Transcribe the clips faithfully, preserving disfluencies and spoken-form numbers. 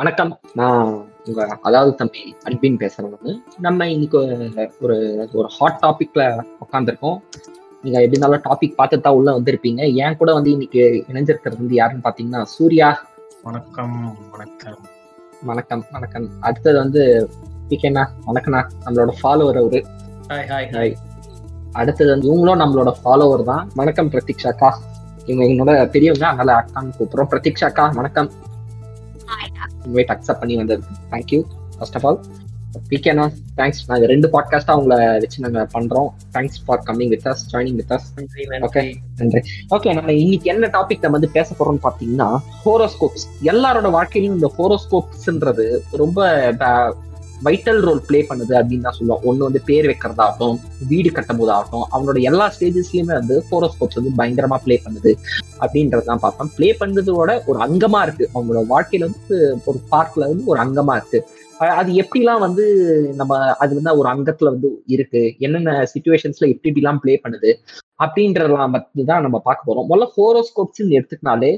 வணக்கம், நான் உங்க அதாவது தம்பி அன்பின் பேசுறேன். நம்ம இன்னைக்கு ஒரு ஒரு ஹாட் டாபிக்ல உட்காந்துருக்கோம். நீங்க எப்படி இருந்தாலும் டாபிக் பார்த்துட்டு தான் உள்ள வந்திருப்பீங்க. ஏன் கூட வந்து இன்னைக்கு இணைஞ்சிருக்கிறது வந்து யாருன்னு பாத்தீங்கன்னா சூர்யா. வணக்கம் வணக்கம் வணக்கம் வணக்கம். அடுத்தது வந்து பிகேண்ணா. வணக்கம்ண்ணா, நம்மளோட ஃபாலோவர் அவரு. Hi hi hi. அடுத்தது வந்து இவங்களும் நம்மளோட ஃபாலோவர் தான். வணக்கம் பிரதீக்ஷா அக்கா. இவங்க என்னோட பெரியவங்க, அதனால அக்கான்னு கூப்பிடுறோம். பிரதீக்ஷா அக்கா வணக்கம். இன்வைட் அக்செப்ட் பண்ணி வந்ததுக்கு தேங்க்யூ. ஃபர்ஸ்ட் ஆஃப் ஆல் பிகேண்ணா தேங்க்ஸ். நாங்கள் ரெண்டு பாட்காஸ்டாக அவங்கள வச்சு நாங்கள் பண்ணுறோம். Thanks for coming with us, joining with us. Okay நன்றி. ஓகே, நம்ம இன்னைக்கு என்ன டாபிக் நம்ம வந்து பேச போகிறோம்னு பார்த்தீங்கன்னா ஹோரோஸ்கோப்ஸ். எல்லாரோட வாழ்க்கையிலும் இந்த ஹோரோஸ்கோப்ஸ்ன்றது ரொம்ப வைட்டல் ரோல் பிளே பண்ணுது அப்படின்னு தான் சொல்லுவோம். ஒன்று வந்து பேர் வைக்கிறதாகட்டும், வீடு கட்டும் போதாகட்டும், அவங்களோட எல்லா ஸ்டேஜஸ்லையுமே வந்து ஹோரோஸ்கோப்ஸ் வந்து பயங்கரமாக பிளே பண்ணுது அப்படின்றதான் பார்ப்போம். பிளே பண்ணுறதோட ஒரு அங்கமாக இருக்குது, அவங்களோட வாழ்க்கையில வந்து ஒரு பார்ட்ல வந்து ஒரு அங்கமாக இருக்குது. அது எப்படிலாம் வந்து நம்ம அது வந்து ஒரு அங்கத்தில் வந்து இருக்குது, என்னென்ன சிச்சுவேஷன்ஸில் எப்படி இப்படிலாம் பிளே பண்ணுது அப்படின்றதெல்லாம் பற்றி தான் நம்ம பார்க்க போகிறோம். முதல்ல ஹோரோஸ்கோப்ஸ்ன்னு எடுத்துக்கினாலே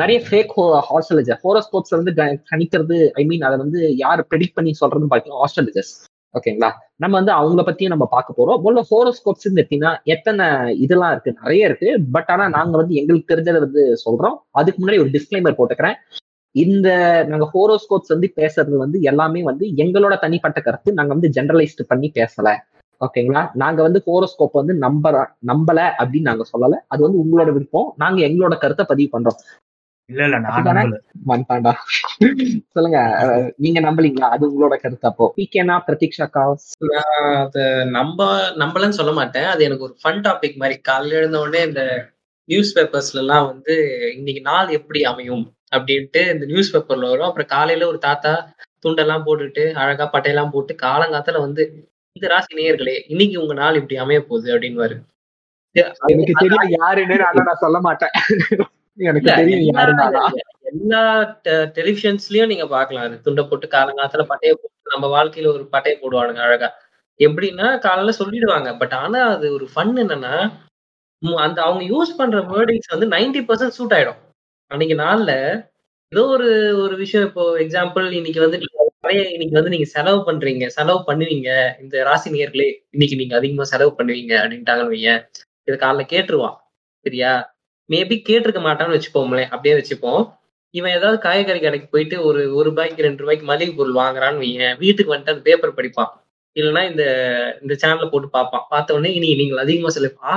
நிறைய ஃபேக் ஹோ ஆஸ்ட்ராலஜர் ஹோரோஸ்கோப்ஸ் வந்து கணிக்கிறது, ஐ மீன் அதை வந்து யார் ப்ரெடிக்ட் பண்ணி சொல்றதுன்னு பார்த்தீங்கன்னா ஆஸ்ட்ராலஜர்ஸ். ஓகேங்களா, நம்ம வந்து அவங்கள பத்தியும் நம்ம பார்க்க போறோம். முதல்ல ஹோரோஸ்கோப்ஸ்ன்னு எடுத்தீங்கன்னா எத்தனை இதெல்லாம் இருக்கு, நிறைய இருக்கு. பட் ஆனால் நாங்கள் வந்து எங்களுக்கு தெரிஞ்சதை வந்து சொல்றோம். அதுக்கு முன்னாடி ஒரு டிஸ்க்ளைமர் போட்டுக்கிறேன். இந்த நாங்கள் ஹோரோஸ்கோப்ஸ் வந்து பேசுறது வந்து எல்லாமே வந்து எங்களோட தனிப்பட்ட கருத்து, நாங்கள் வந்து ஜெனரலைஸ்டு பண்ணி பேசலை. ஓகேங்களா, நாங்கள் வந்து ஹோரோஸ்கோப் வந்து நம்பற நம்பலை அப்படின்னு நாங்கள் சொல்லலை. அது வந்து உங்களோட விருப்பம். நாங்கள் எங்களோட கருத்தை பதிவு பண்றோம். இல்ல இல்ல நான்டா சொல்லுங்க, நீங்க நம்பலீங்களா, அது உங்களோட கருத்து. அப்போ பிகேனா பிரதீக்ஷாக்கா, அது நம்ப நம்பலன்னு சொல்ல மாட்டேன். அது எனக்கு ஒரு ஃபன் டாபிக் மாதிரி. காலையில எழுந்த உடனே இந்த நியூஸ் பேப்பர்ஸ்ல எல்லாம் வந்து இன்னைக்கு நாள் எப்படி அமையும் அப்படின்ட்டு இந்த நியூஸ் பேப்பர்ல வரும். அப்புறம் காலையில ஒரு தாத்தா துண்டெல்லாம் போட்டுட்டு அழகா பட்டையெல்லாம் போட்டு காலங்காத்தால வந்து இந்த ராசி நேயர்களே இன்னைக்கு உங்க நாள் இப்படி அமைய போகுது அப்படின்னு வரு. எனக்கு தெரியல யாருன்னு, ஆனா நான் சொல்ல மாட்டேன். எல்லா டெலிவிஷன்ஸ்லயும் நீங்க பாக்கலாம், அது துண்டை போட்டு காலங்காலத்துல பட்டைய போட்டு நம்ம வாழ்க்கையில ஒரு பட்டைய போடுவானுங்க அழகா. எப்படின்னா காலையில சொல்லிடுவாங்க. பட் ஆனா அது ஒரு ஃபன் என்னன்னா அந்த அவங்க யூஸ் பண்ற வேர்டிங்ஸ் வந்து நைன்டி பர்சன்ட் சூட் ஆயிடும் அன்னைக்கு நாள்ல. ஏதோ ஒரு ஒரு விஷயம், இப்போ எக்ஸாம்பிள் இன்னைக்கு வந்து நிறைய இன்னைக்கு வந்து நீங்க செலவு பண்றீங்க, செலவு பண்ணுவீங்க, இந்த ராசி நேயர்களே இன்னைக்கு நீங்க அதிகமா செலவு பண்ணுவீங்க அப்படின்ட்டாங்கன்னு வைங்க. இது காலைல கேட்டுருவான் சரியா, மேபி கேட்டிருக்க மாட்டான்னு வச்சுப்போம்லேன், அப்படியே வச்சுப்போம். இவன் ஏதாவது காய்கறி கடைக்கு போயிட்டு ஒரு ஒரு ரூபாய்க்கு ரெண்டு ரூபாய்க்கு மளிகை பொருள் வாங்குறான்னு வையன். வீட்டுக்கு வந்துட்டு அந்த பேப்பர் படிப்பான், இல்லைன்னா இந்த இந்த சேனலை போட்டு பார்ப்பான். பார்த்த உடனே இனி நீங்கள் அதிகமாக சொல்லு, ஆ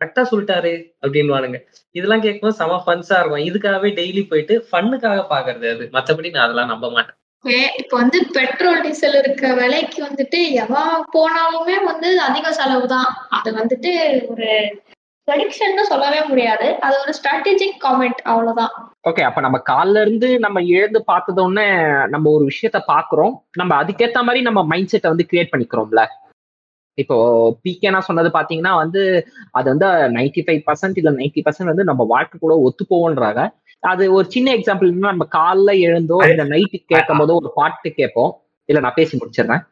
கரெக்டா சொல்லிட்டாரு அப்படின்வானுங்க. இதெல்லாம் கேட்கும்போது செம ஃபன்ஸா இருக்கும். இதுக்காகவே டெய்லி போயிட்டு ஃபன்னுக்காக பாக்குறது அது, மற்றபடி நான் அதெல்லாம் நம்ப மாட்டேன். இப்ப வந்து பெட்ரோல் டீசல் இருக்க விலைக்கு வந்துட்டு எவா போனாலுமே வந்து அதிக செலவு தான். அது வந்துட்டு ஒரு ப்ரெடிக்ஷன் சொல்லவே முடியாது, அது ஒரு ஸ்ட்ராட்டஜிக் காமெண்ட், அவ்வளவுதான். ஓகே, அப்ப நம்ம காலில இருந்து நம்ம எழுந்து பார்த்ததோடனே நம்ம ஒரு விஷயத்த பாக்குறோம், நம்ம அதுக்கேற்ற மாதிரி நம்ம மைண்ட் செட்டை வந்து கிரியேட் பண்ணிக்கிறோம்ல. இப்போ பிகேனா சொன்னது பாத்தீங்கன்னா வந்து அது வந்து நைன்டி ஃபைவ் பர்சன்ட் இல்ல நைன்டி பர்சன்ட் வந்து நம்ம வாழ்க்கை கூட ஒத்து போவோன்றாங்க. அது ஒரு சின்ன எக்ஸாம்பிள், நம்ம காலில எழுந்தோ இந்த நைட்டு கேட்கும் போதோ ஒரு பாட்டு கேட்போம். இல்ல நான் பேசி முடிச்சிடுறேன்.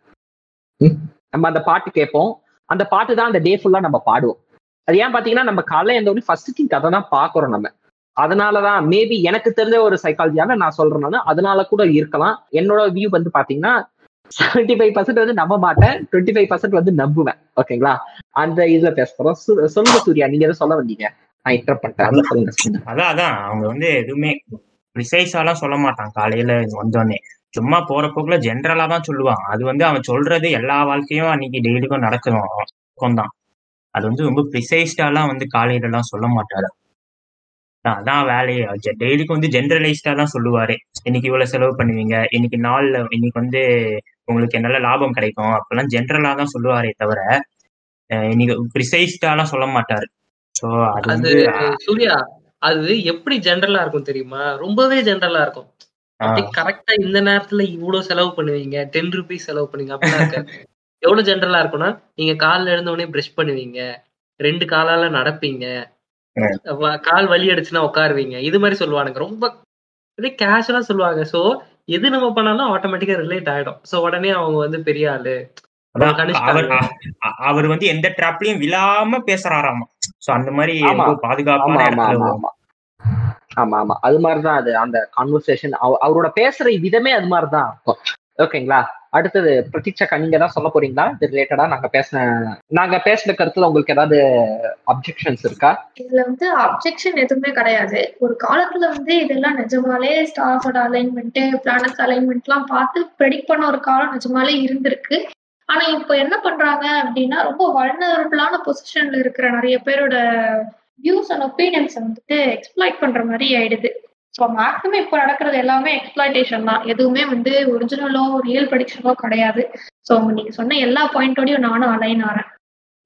நம்ம அந்த பாட்டு கேட்போம், அந்த பாட்டு தான் அந்த டே ஃபுல்லா நம்ம பாடுவோம். அது ஏன் பார்த்தீங்கன்னா நம்ம காலையில் எந்த ஒரு ஃபர்ஸ்ட் திங்க் அதை தான் பார்க்குறோம் நம்ம. அதனால தான் மேபி எனக்கு தெரிஞ்ச ஒரு சைக்காலஜியால நான் சொல்றேன்னா அதனால கூட இருக்கலாம். என்னோட வியூ வந்து பார்த்தீங்கன்னா செவன்டி ஃபைவ் பர்சன்ட் வந்து நம்ப மாட்டேன், டுவெண்ட்டி ஃபைவ் பர்சன்ட் வந்து நம்புவேன். ஓகேங்களா, அந்த இதில் பேசுகிறோம். சொல்லுங்க சூர்யா, நீங்க எதுவும் சொல்ல வந்தீங்க, நான் இன்டரப்ட் பண்ணிட்டேன், சொல்லுங்க. அதான் அதான் அவங்க வந்து எதுவுமே ப்ரிசைஸாலாம் சொல்ல மாட்டான். காலையில் வந்தோடனே சும்மா போறப்போக்குள்ள ஜென்ரலாக தான் சொல்லுவான். அது வந்து அவன் சொல்றது எல்லா வாழ்க்கையும் அன்னைக்கு டெய்லிக்கும் நடக்கணும் தான். அது வந்து ரொம்ப ப்ரிசைஸ்டாலாம் வந்து காலையிலலாம் சொல்ல மாட்டாரு. அதான் வேலையை டெய்லிக்கு வந்து ஜென்ரலைஸ்டா தான் சொல்லுவாரு. இன்னைக்கு இவ்வளவு செலவு பண்ணுவீங்க, இன்னைக்கு நாள்ல இன்னைக்கு வந்து உங்களுக்கு நல்ல லாபம் கிடைக்கும், அப்பெல்லாம் ஜென்ரலா தான் சொல்லுவாரே தவிர இன்னைக்கு ப்ரிசைஸ்டாலாம் சொல்ல மாட்டாரு. ஸோ அது வந்து சூர்யா அது எப்படி ஜென்ரலா இருக்கும் தெரியுமா, ரொம்பவே ஜென்ரலா இருக்கும். கரெக்டா இந்த நேரத்துல இவ்வளவு செலவு பண்ணுவீங்க, டென் ருபீஸ் செலவு பண்ணுவீங்க அப்படிலாம் இருக்காது. எவ்வளவு ஜென்ரலா இருக்கும்னா நீங்க காலில் எழுந்தவொடனே பிரஷ் பண்ணுவீங்க, ரெண்டு காலால நடப்பீங்க, கால் வலி அடிச்சுன்னா உட்காருவீங்க, இது மாதிரி சொல்லுவானுங்க. ரொம்ப இதே கேஷுவலா சொல்லுவாங்க. சோ எது நம்ம பண்ணாலும் ஆட்டோமேட்டிக்கா ரிலேட் ஆயிடும். சோ உடனே அவங்க வந்து பெரிய ஆளு, அவர் வந்து எந்த டிராப்லயும் விழாம பேசுறாராமா. சோ அந்த மாதிரி பாதுகாப்பான ஆமா ஆமா அது மாதிரிதான் அது அந்த கான்வர்சேஷன் அவரோட பேசுற விதமே அது மாதிரிதான் இருக்கும். ஓகேங்களா, அடுத்தது பிரதீட்சா நீங்க தான் சொல்ல போறீங்களா இது ரிலேட்டடா? நாங்க பேசின நாங்க பேசின கருத்துல உங்களுக்கு ஏதாவது அப்ஜெக்ஷன்ஸ் இருக்கா? இதுல வந்து அப்ஜெக்ஷன் எதுவுமே கிடையாது. ஒரு காலத்துல வந்து இதெல்லாம் நிஜமாலே ஸ்டாரோட அலைன்மெண்ட் பிளானட் அலைன்மெண்ட் எல்லாம் பார்த்து ப்ரெடிக்ட் பண்ண ஒரு காலம் நிஜமாலே இருந்திருக்கு. ஆனா இப்ப என்ன பண்றாங்க அப்படின்னா, ரொம்ப வல்னரபிளான பொசிஷன்ல இருக்கிற நிறைய பேரோட வியூஸ் அண்ட் ஒப்பீனியன்ஸ் வந்துட்டு எக்ஸ்ப்ளாய்ட் பண்ற மாதிரி ஆயிடுது. இப்போ மேக்ஸிமம் இப்போ நடக்கிறது எல்லாமே எக்ஸ்ப்ளாய்டேஷன் தான், எதுவுமே வந்து ஒரிஜினலோ ரியல் ப்ரெடிக்ஷனோ கிடையாது. ஸோ நீங்க சொன்ன எல்லா பாயிண்டோடையும் நானும் அலைன் ஆறேன்.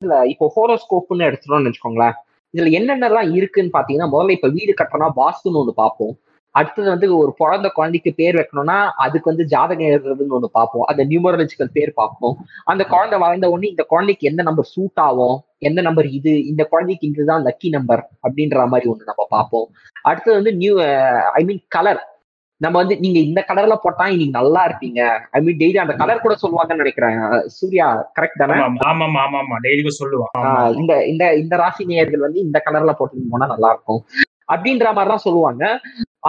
இல்ல இப்போ ஹோரோஸ்கோப்னு எடுத்துட்டோம்னு வச்சுக்கோங்களேன், இதுல என்னென்னலாம் இருக்குன்னு பாத்தீங்கன்னா, முதல்ல இப்போ வீடு கட்டணும்னா வாஸ்துன்னு ஒன்று பார்ப்போம். அடுத்தது வந்து ஒரு பிறந்த குழந்தைக்கு பேர் வைக்கணும்னா அதுக்கு வந்து ஜாதகம் எழுதுறதுன்னு ஒன்று பார்ப்போம், அந்த நியூமராலஜிக்கல் பேர் பார்ப்போம். அந்த குழந்தை வளர்ந்த உடனே இந்த குழந்தைக்கு எந்த நம்பர் சூட் ஆகும், எந்த நம்பர் இது, இந்த குழந்தைக்கு இதுதான் லக்கி நம்பர் அப்படின்ற மாதிரி ஒன்று நம்ம பார்ப்போம். அடுத்தது வந்து நியூ ஐ மீன் கலர், நம்ம வந்து நீங்க இந்த கலர்ல போட்டா நீங்க நல்லா இருப்பீங்க, ஐ மீன் டெய்லி அந்த கலர் கூட சொல்லுவாங்கன்னு நினைக்கிறேன். சூர்யா கரெக்ட் தானே? இந்த இந்த இந்த ராசி நேயர்கள் வந்து இந்த கலர்ல போட்டு போனா நல்லா இருக்கும் அப்படின்ற மாதிரிதான் சொல்லுவாங்க.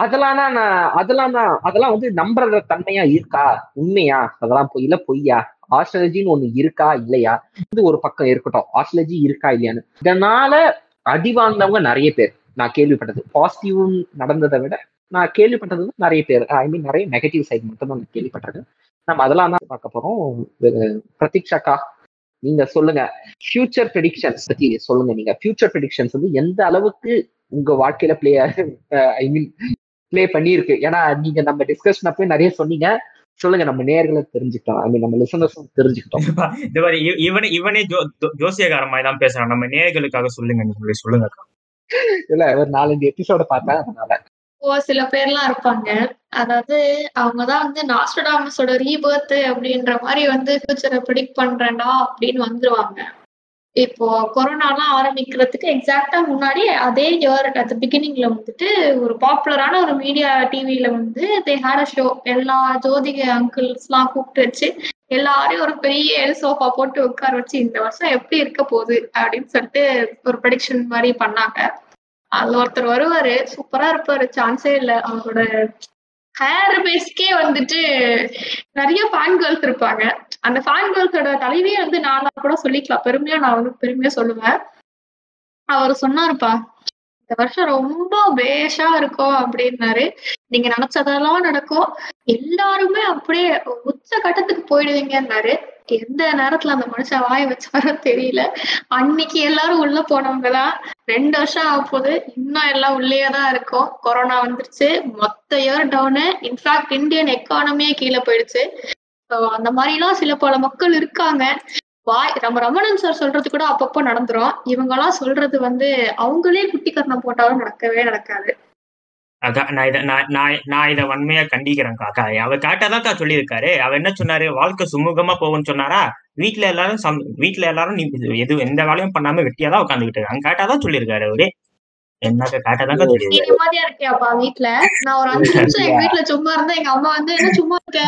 அதெல்லாம் தான் அதெல்லாம் தான் அதெல்லாம் வந்து நம்புற தன்மையா இருக்கா, உண்மையா, அதெல்லாம் பொய்யில பொய்யா, ஆஸ்ட்ராலஜின்னு ஒண்ணு இருக்கா இல்லையா, இது ஒரு பக்கம் இருக்கட்டும், ஆஸ்ட்ராலஜி இருக்கா இல்லையான்னு. இதனால அடி வாங்கினவங்க நிறைய பேர் நான் கேள்விப்பட்டது, பாசிட்டிவ் நடந்ததை விட நான் கேள்விப்பட்டது வந்து நிறைய பேர், ஐ மீன் நிறைய நெகட்டிவ் சைட் மட்டும் தான் கேள்விப்பட்டது. நம்ம அதெல்லாம் தான் பார்க்க போறோம். பிரதீட்சாக்கா நீங்க சொல்லுங்க, ஃபியூச்சர் ப்ரெடிக்ஷன்ஸ் பத்தி சொல்லுங்க. நீங்க ஃபியூச்சர் ப்ரெடிக்ஷன்ஸ் வந்து எந்த அளவுக்கு உங்க வாழ்க்கையில பிளே ஐ மீன் பிளே பண்ணிருக்கு? ஏன்னா நீங்க நம்ம டிஸ்கஷன் அப்பவே நிறைய சொன்னீங்க, சொல்லுங்க, நம்ம நேயர்களை தெரிஞ்சுக்கலாம், ஐ மீன் நம்ம லிசனர்ஸும் தெரிஞ்சுக்கிட்டோம். இந்த மாதிரி இவனே இவனே ஜோசியக்கார மாதிரி தான் பேசுறான், நம்ம நேயர்களுக்காக சொல்லுங்க சொல்லுங்க. இல்ல ஒரு நாலஞ்சு எபிசோட பார்த்தேன், அதனால. இப்போ சில பேர்லாம் இருப்பாங்க, அதாவது அவங்கதான் வந்து நாஸ்ட்ராடமஸோட ரீபர்த் அப்படின்ற மாதிரி வந்து ஃபியூச்சரை ப்ரெடிக்ட் பண்றேன்டா அப்படின்னு வந்துருவாங்க. இப்போ கொரோனாலாம் ஆரம்பிக்கிறதுக்கு எக்ஸாக்டா முன்னாடி அதே இயர் அட் பிகினிங்ல வந்துட்டு ஒரு பாப்புலரான ஒரு மீடியா டிவியில வந்து தே ஹேட் அ ஷோ, எல்லா ஜோதிக அங்கிள்ஸ் எல்லாம் கூப்பிட்டு வச்சு எல்லாரையும் ஒரு பெரிய எல் சோஃபா போட்டு உட்கார வச்சு இந்த வருஷம் எப்படி இருக்க போகுது அப்படின்னு சொல்லிட்டு ஒரு ப்ரெடிக்ஷன் மாதிரி பண்ணாங்க. அதுல ஒருத்தர் வருவாரு, சூப்பரா இருப்பாரு, சான்ஸே இல்லை. அவங்களோட ஹேர் பேஸ்க்கே வந்துட்டு நிறைய ஃபேன் கேர்ள்ஸ் இருப்பாங்க. அந்த ஃபேன் கேர்ள்ஸோட தலைவியே வந்து நானா கூட சொல்லிக்கலாம், பெருமையா நான் வந்து பெருமையா சொல்லுவேன். அவர் சொன்னாருப்பா, இந்த வருஷம் ரொம்ப பேஷா இருக்கும் அப்படின்னாரு, நீங்க நினைச்சதெல்லாம் நடக்கும், எல்லாருமே அப்படியே உச்ச கட்டத்துக்கு போயிடுவீங்கன்னாரு. எந்த நேரத்துல அந்த மனுஷன் வாய வச்சாரோ தெரியல, அன்னைக்கு எல்லாரும் உள்ள போனவங்கதான். ரெண்டு வருஷம் ஆக போது, இன்னும் எல்லாம் உள்ளேயேதான் இருக்கும். கொரோனா வந்துருச்சு, மொத்த இயர் டவுனு, இன்ஃபேக்ட் இந்தியன் எக்கானமியே கீழே போயிடுச்சு. அந்த மாதிரி எல்லாம் சில பல மக்கள் இருக்காங்க. வாய் நம்ம ரமணன் சார் சொல்றது கூட அப்பப்போ நடந்துரும், இவங்க எல்லாம் சொல்றது வந்து அவங்களே குட்டி கர்ணம் போட்டாலும் நடக்கவே நடக்காது. அக்கா நான் இதை நான் நான் நான் இதை வன்மையா கண்டிக்கிறேன்க்கா. அக்கா அவர் கரெக்டாதான்க்கா சொல்லியிருக்காரு. அவர் என்ன சொன்னாரு, வாழ்க்கை சுமூகமா போகும்னு சொன்னாரா? வீட்டுல எல்லாரும் சம் வீட்டுல எல்லாரும் நீ எதுவும் எந்த வேலையும் பண்ணாம வெட்டியா தான் உட்காந்துக்கிட்டு இருக்காங்க. கரெக்டா தான் சொல்லியிருக்காரு அவரு. என்னக்கா கரெக்டா தான்க்கா சொல்லியிருக்காரு. மாதிரியா இருக்கியாப்பா வீட்டுல? நான் ஒரு அஞ்சு நிமிஷம் எங்க வீட்டுல சும்மா இருந்தா எங்க அம்மா வந்து என்ன சும்மா இருக்க,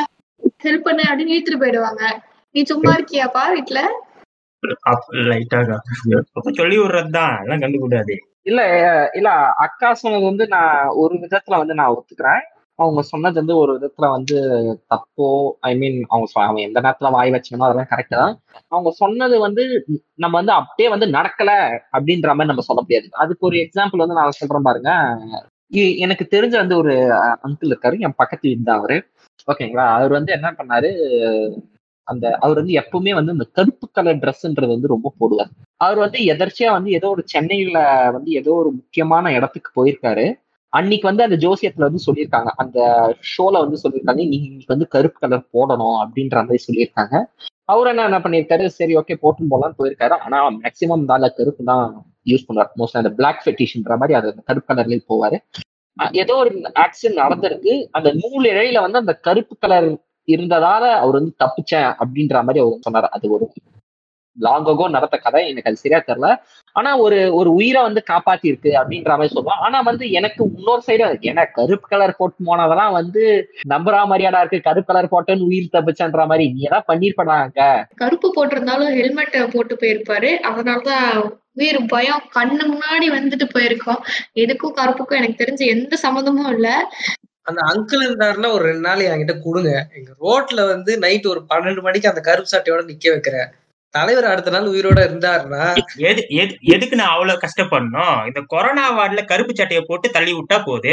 ஹெல்ப் பண்ணு அப்படின்னு இழுத்துட்டு போயிடுவாங்க. நீ சும்மா இருக்கியாப்பா வீட்டுல? சொல்லி விடுறதுதான், எல்லாம் கண்டுக்கூடாது. இல்ல இல்ல அக்கா சொன்னது வந்து நான் ஒரு விதத்துல வந்து நான் ஒத்துக்கிறேன். அவங்க சொன்னது வந்து ஒரு விதத்துல வந்து தப்போ, ஐ மீன் அவங்க எந்த நேரத்துல வாய் வச்சோம்னா அதெல்லாம் கரெக்ட் தான். அவங்க சொன்னது வந்து நம்ம வந்து அப்படியே வந்து நடக்கல அப்படின்ற மாதிரி நம்ம சொல்ல முடியாது. அதுக்கு ஒரு எக்ஸாம்பிள் வந்து நான் சொல்றேன் பாருங்க. எனக்கு தெரிஞ்ச வந்து ஒரு அங்கிள் இருக்காரு, என் பக்கத்து வீடு தான் அவரு. ஓகேங்களா, அவர் வந்து என்ன பண்ணாரு, அந்த அவர் வந்து எப்பவுமே வந்து இந்த கருப்பு கலர் ட்ரெஸ்ன்றது வந்து ரொம்ப போடுவார். அவர் வந்து எதர்ச்சியா வந்து ஏதோ ஒரு சென்னையில வந்து ஏதோ ஒரு முக்கியமான இடத்துக்கு போயிருக்காரு. அன்னைக்கு வந்து அந்த ஜோசியத்துல வந்து சொல்லியிருக்காங்க, அந்த ஷோல வந்து சொல்லியிருக்காங்க, நீங்க இன்னைக்கு வந்து கருப்பு கலர் போடணும் அப்படின்ற மாதிரி சொல்லியிருக்காங்க. அவர் என்ன என்ன பண்ணியிருக்காரு, சரி ஓகே போட்டு போலான்னு போயிருக்காரு. ஆனா மேக்சிமம் தால கருப்பு தான் யூஸ் பண்ணுவார், மோஸ்ட்லி அந்த பிளாக் ஃபெட்டிஷ்ன்ற மாதிரி அது அந்த கருப்பு கலர்லயே போவாரு. ஏதோ ஒரு ஆக்சிடென்ட் நடந்திருக்கு, அந்த நூல் இழையில வந்து அந்த கருப்பு கலர் இருந்ததால அவர் வந்து தப்பிச்சேன் அப்படின்ற மாதிரி அவர் சொன்னார். அது ஒரு லாங்கோ நடந்த கதை, எனக்கு அது சரியா தெரியல. ஆனா ஒரு ஒரு உயிரை வந்து காப்பாத்தி இருக்கு அப்படின்ற மாதிரி சொல்லுவாங்க. ஆனா வந்து எனக்கு இன்னொரு சைடு, ஏன்னா கருப்பு கலர் போட்டு போனதெல்லாம் வந்து நம்புற மாதிரியாடா இருக்கு, கருப்பு கலர் போட்டேன்னு உயிர் தப்பிச்சன்ற மாதிரி நீ ஏதாவது பண்ணிருப்படாங்க. கருப்பு போட்டிருந்தாலும் ஹெல்மெட் போட்டு போயிருப்பாரு, அதனாலதான் உயிர் பயம் கண்ணு முன்னாடி வந்துட்டு போயிருக்கோம். எதுக்கும் கருப்புக்கும் எனக்கு தெரிஞ்ச எந்த சம்மந்தமும் இல்ல. அந்த அங்கிள் இருந்தாருன்னா ஒரு ரெண்டு நாள் என்கிட்ட கொடுங்க. எங்க ரோட்ல வந்து நைட் ஒரு பன்னெண்டு மணிக்கு அந்த கருப்பு சாட்டையோட நிக்க வைக்கிற தலைவர் அடுத்த நாள் உயிரோட இருந்தாருன்னா எதுக்கு நான் அவ்வளவு கஷ்டப்படணும்? இந்த கொரோனா வார்டுல கருப்பு சட்டையை போட்டு தள்ளி விட்டா போது,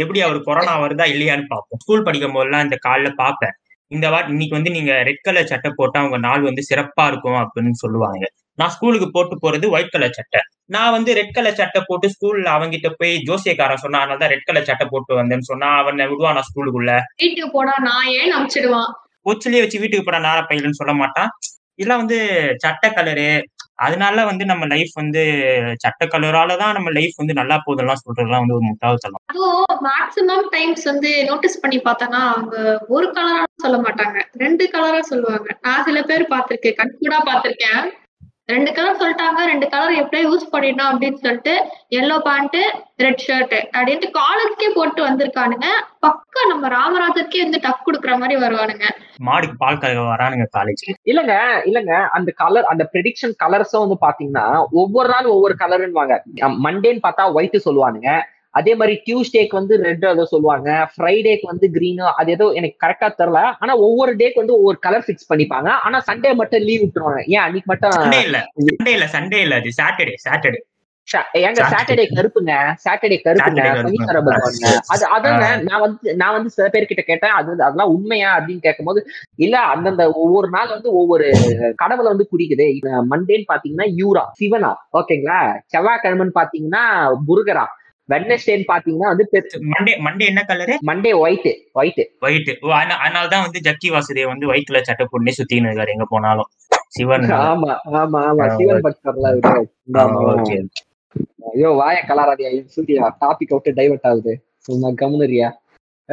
எப்படி அவர் கொரோனா வருதா இல்லையான்னு பார்ப்போம். ஸ்கூல் படிக்கும் போதெல்லாம் இந்த காலில பாப்பேன், இந்த வார்டு இன்னைக்கு வந்து நீங்க ரெட் கலர் சட்டை போட்டா உங்க நாள் வந்து சிறப்பா இருக்கும் அப்படின்னு சொல்லுவாங்க. நான் ஸ்கூலுக்கு போட்டு போறது ஒயிட் கலர் சட்டை. நான் வந்து ரெட் கலர் சட்டை போட்டு ஸ்கூல்ல அவங்கிட்ட போய் ஜோசியக்காரன் சொன்னா அதனால தான் ரெட் கலர் சட்டை போட்டு வந்தேன்னு சொன்னா அவன் விடுவான்? நான் ஸ்கூலுக்குள்ள வீட்டுக்கு போனா நான் ஏன் அனுப்பிச்சிடுவான், கொச்சிலேயே வச்சு வீட்டுக்கு போனா நார பையலன்னு சொல்ல மாட்டான். இதெல்லாம் வந்து சட்டை கலரு. அதனால வந்து நம்ம லைஃப் வந்து சட்ட கலராலதான் நம்ம லைஃப் வந்து நல்லா போதெல்லாம் சொல்றதுலாம் வந்து ஒரு முட்டாள்தனம். அதுவும் மேக்ஸிமம் டைம்ஸ் வந்து நோட்டீஸ் பண்ணி பார்த்தோம்னா அவங்க ஒரு கலரா சொல்ல மாட்டாங்க, ரெண்டு கலரா சொல்லுவாங்க. நான் சில பேர் பார்த்திருக்கேன், கண்கூடா பார்த்திருக்கேன். ரெண்டு கலர் சொல்லிட்டாங்க, ரெண்டு கலர் எப்படியா யூஸ் பண்ணிடணும் அப்படின்னு சொல்லிட்டு எல்லோ பேண்ட் ரெட் ஷர்ட் அப்படின்ட்டு காலருக்கே போட்டு வந்திருக்கானுங்க. பக்கா நம்ம ராமராஜருக்கே வந்து டக் கொடுக்குற மாதிரி வருவானுங்க. மாடிக்கு பால் கலக வரானுங்க காலேஜ். இல்லங்க இல்லங்க அந்த கலர், அந்த ப்ரெடிக்ஷன் கலர்ஸும் வந்து பாத்தீங்கன்னா ஒவ்வொரு நாள் ஒவ்வொரு கலருன்னுவாங்க. மண்டேன்னு பார்த்தா ஒயிட் சொல்லுவானுங்க, அதே மாதிரி டியூஸ்டேக்கு வந்து ரெட் ஏதோ சொல்லுவாங்க, ஃப்ரைடேக்கு வந்து கிரீனோ, அது ஏதோ எனக்கு கரெக்டா தெரியல. ஆனா ஒவ்வொரு டேக்கு வந்து ஒவ்வொரு கலர் ஃபிக்ஸ் பண்ணிப்பாங்க. ஆனா சண்டே மட்டும் லீவ் விட்டுருவாங்க. ஏன் அன்னைக்கு மட்டும்? சண்டே இல்ல, சண்டே இல்ல, சண்டே இல்ல, அது சாட்டர்டே. சாட்டர்டே ஏங்க, சாட்டர்டே கருப்புங்க, சாட்டர்டே கருப்புங்க, சனீஸ்வர பகவானுங்க. அது அதாங்க நான் வந்து நான் வந்து சில பேர்கிட்ட கேட்டேன், அது வந்து அதெல்லாம் உண்மையா அப்படின்னு கேட்கும் போது, இல்ல அந்தந்த ஒவ்வொரு நாள் வந்து ஒவ்வொரு கடவுளை வந்து குறிக்குது. மண்டேன்னு பாத்தீங்கன்னா யூரா சிவனா, ஓகேங்களா. செவ்வாய்க்கிழமைன்னு பாத்தீங்கன்னா புருகரா. வெட்னஸ்டேன்னு பாத்தீங்கன்னா வந்து மண்டே மண்டே என்ன colour? Monday white white white. அதனாலதான் வந்து ஜக்கி வாசுதேவ் வந்து ஒயிட் கலர் சட்டை போட்டு சுத்தின்னு இருக்காரு எங்க போனாலும். சிவன். ஆமா ஆமா ஆமா, சிவன் பக்தர்ல இருக்கு. ஐயோ வாய கலராதியா சூரியா, டாபிக் விட்டு டைவர்ட் ஆகுது, சும்மா கவனியா.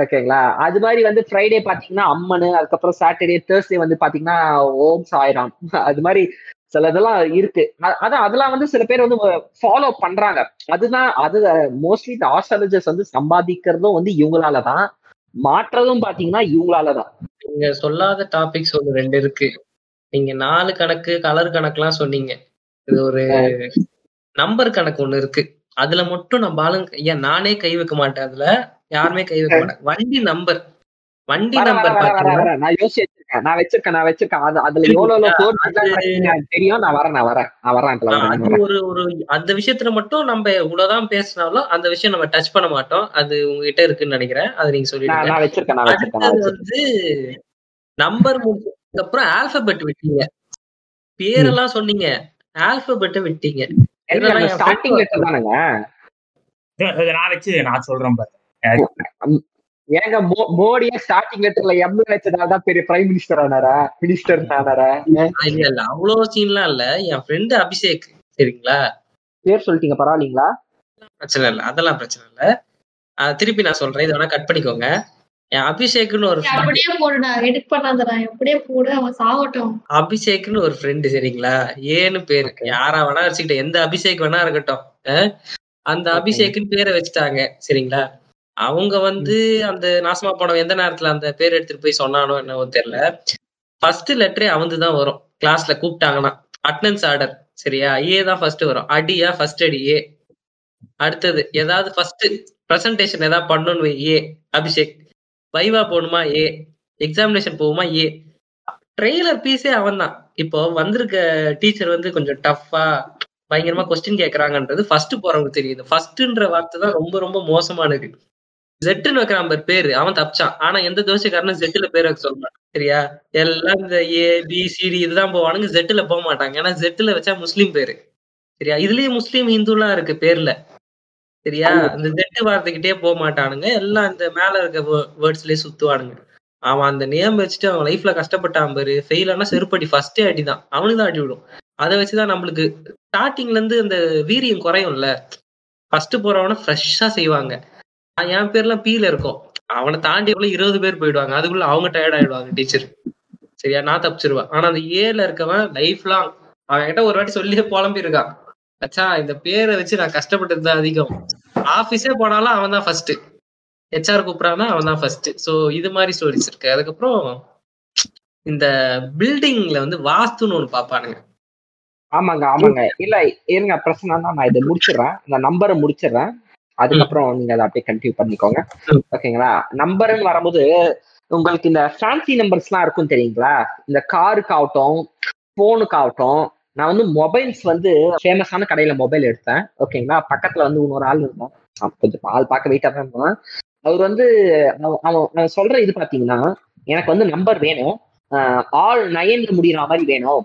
ஓகேங்களா. அது மாதிரி வந்து ஃப்ரைடே பாத்தீங்கன்னா அம்மனு, அதுக்கப்புறம் சாட்டர்டே தேர்ஸ்டே வந்து பாத்தீங்கன்னா ஓம் சாய்ராம், அது மாதிரி சில இதெல்லாம் இருக்கு. அதான் அதெல்லாம் வந்து சில பேர் வந்து ஃபாலோ பண்றாங்க. அதுதான் அது மோஸ்ட்லி இந்த ஆஸ்ட்ராலஜர்ஸ் வந்து சம்பாதிக்கிறதும் வந்து இவங்களாலதான், மாற்றதும் பாத்தீங்கன்னா இவங்களாலதான். நீங்க சொல்லாத டாபிக்ஸ் ஒன்று ரெண்டு இருக்கு. நீங்க நாலு கணக்கு கலர் கணக்குலாம் சொன்னீங்க, இது ஒரு நம்பர் கணக்கு ஒண்ணு இருக்கு. அதுல மட்டும் நம்ம ஆளுங்க, ஏன் நானே கை வைக்க மாட்டேன், அதுல யாருமே கை வைக்க மாட்டேன். வண்டி நம்பர், வண்டி நம்பர் பாத்தீங்கன்னா நான் வச்சிருக்கேன் நான் வச்சிருக்கேன் அந்த விஷயத்துல மட்டும் நம்ம இவ்வளவுதான் பேசினாலும் அந்த விஷயம் நம்ம டச் பண்ண மாட்டோம். அது உங்ககிட்ட இருக்குன்னு நினைக்கிறேன், அது நீங்க சொல்லிடுங்க. வந்து நம்பர் முடிச்சதுக்கு அப்புறம் ஆல்பபெட் விட்டீங்க, பேரெல்லாம் சொன்னீங்க, ஆல்பபெட்டை விட்டீங்க. நான் வச்சு நான் சொல்றேன் பாரு. ஏங்க மோடியா ஸ்டார்டிங் லெட்டர்ல எம் வச்சதால்தான் பெரிய பிரைம் மினிஸ்டர் ஆனாரா, மினிஸ்டர் ஆனாரா? இல்ல இல்ல, அவ்வளவு சீன்லாம் இல்ல. என் ஃப்ரெண்டு அபிஷேக், சரிங்களா, பேர் சொல்லிட்டீங்க பரவாயில்லைங்களா, பிரச்சனை இல்ல, அதெல்லாம் பிரச்சனை இல்ல. திருப்பி நான் சொல்றேன், இதை வேணா கட் பண்ணிக்கோங்க. என் அபிஷேக்னு ஒரு அபிஷேக்னு ஒரு ஃப்ரெண்டு, சரிங்களா, ஏன்னு பேரு, யாரா வேணா வச்சுக்கிட்டேன், எந்த அபிஷேக் வேணா இருக்கட்டும், அந்த அபிஷேக்னு பேரை வச்சுட்டாங்க, சரிங்களா. அவங்க வந்து அந்த நாசமா போனவன் எந்த நேரத்துல அந்த பேர் எடுத்துட்டு போய் சொன்னானோ என்னவோ தெரியல, ஃபர்ஸ்ட் லெட்டரே அவந்துதான் வரும். கிளாஸ்ல கூப்பிட்டாங்கன்னா அட்டனன்ஸ் ஆர்டர், சரியா, ஏ தான் ஃபர்ஸ்ட் வரும். அடியா ஃபர்ஸ்ட் அடி ஏ. அடுத்தது ஏதாவது ஃபர்ஸ்ட் பிரசன்டேஷன் ஏதாவது பண்ணணும்னு ஏ அபிஷேக், வைவா போகணுமா ஏ, எக்ஸாமினேஷன் போகுமா ஏ, ட்ரெய்லர் பீஸே அவன் தான். இப்போ வந்திருக்க டீச்சர் வந்து கொஞ்சம் டஃப்பா பயங்கரமா கொஸ்டின் கேட்கறாங்கன்றது ஃபர்ஸ்ட் போறவங்க தெரியுது. ஃபர்ஸ்ட்ன்ற வார்த்தை தான் ரொம்ப ரொம்ப மோசமானது. ஜெட்டுன்னு வைக்கிறான் பாரு பேரு, அவன் தப்பிச்சான். ஆனா எந்த தோசைக்காரனும் ஜெட்டுல பேர் வைக்க சொல்றான், சரியா. எல்லாம் இந்த ஏ பி சிடி இதுதான் போவானுங்க, ஜெட்டுல போக மாட்டாங்க. ஏன்னா ஜெட்டுல வச்சா முஸ்லீம் பேரு, சரியா. இதுலயே முஸ்லீம் ஹிந்துலாம் இருக்கு பேர்ல, சரியா. இந்த ஜெட்டு வார்த்தைக்கிட்டே போக மாட்டானுங்க, எல்லாம் இந்த மேல இருக்க வேர்ட்ஸ்லயே சுத்துவானுங்க. அவன் அந்த நேம் வச்சுட்டு அவன் லைஃப்ல கஷ்டப்பட்டான் பாரு, ஃபெயில் ஆனா செருப்படி ஃபர்ஸ்டே அடிதான் அவனுக்கு தான் அடி விடும். அதை வச்சுதான் நம்மளுக்கு ஸ்டார்டிங்ல இருந்து அந்த வீரியம் குறையும்ல. ஃபர்ஸ்ட் போறவன ஃப்ரெஷ்ஷா செய்வாங்க. என் பேர்லாம் பீல இருக்கும், அவனை தாண்டி எவ்வளவு இருபது பேர் போயிடுவாங்க, அதுக்குள்ள அவங்க டயர்ட் ஆயிடுவாங்க டீச்சர், சரியா. நான் தப்பிச்சிருவேன். ஆனா அந்த ஏல இருக்கவன் லைஃப் லாங் அவன் கிட்ட ஒரு வாட்டி சொல்லியே புலம்பி இருக்கான், அச்சா இந்த பேரை வச்சு நான் கஷ்டப்பட்டது தான் அதிகம். ஆபீஸே போனாலும் அவன் தான் ஃபர்ஸ்ட், ஹெச்ஆர் கூப்பிடானா அவன் தான் ஃபர்ஸ்ட். ஸோ இது மாதிரி ஸ்டோரிஸ் இருக்கு. அதுக்கப்புறம் இந்த பில்டிங்ல வந்து வாஸ்துன்னு ஒன்று பார்ப்பானுங்க. ஆமாங்க ஆமாங்க இல்ல ஏனுங்க பிரச்சனை தான். நான் இதை முடிச்சிடறேன், இந்த நம்பரை முடிச்சிடறேன், அதுக்கப்புறம் நீங்க அதை அப்படியே கண்டினியூ பண்ணிக்கோங்க, ஓகேங்களா? நம்பருன்னு வரும்போது உங்களுக்கு இந்த ஃபேன்சி நம்பர்ஸ் எல்லாம் இருக்கும் தெரியுங்களா? இந்த காருக்கு ஆகட்டும், போனுக்கு ஆகட்டும். நான் வந்து மொபைல்ஸ் வந்து ஃபேமஸான கடையில மொபைல் எடுத்தேன், ஓகேங்களா? பக்கத்துல வந்து இன்னொரு ஆள் இருந்தோம், கொஞ்சம் ஆள் பார்க்க வெயிட்டா தான் இருந்தோம். அவர் வந்து அவன் சொல்ற இது பாத்தீங்கன்னா, எனக்கு வந்து நம்பர் வேணும், ஆல் நயன்ல முடிகிற மாதிரி வேணும்,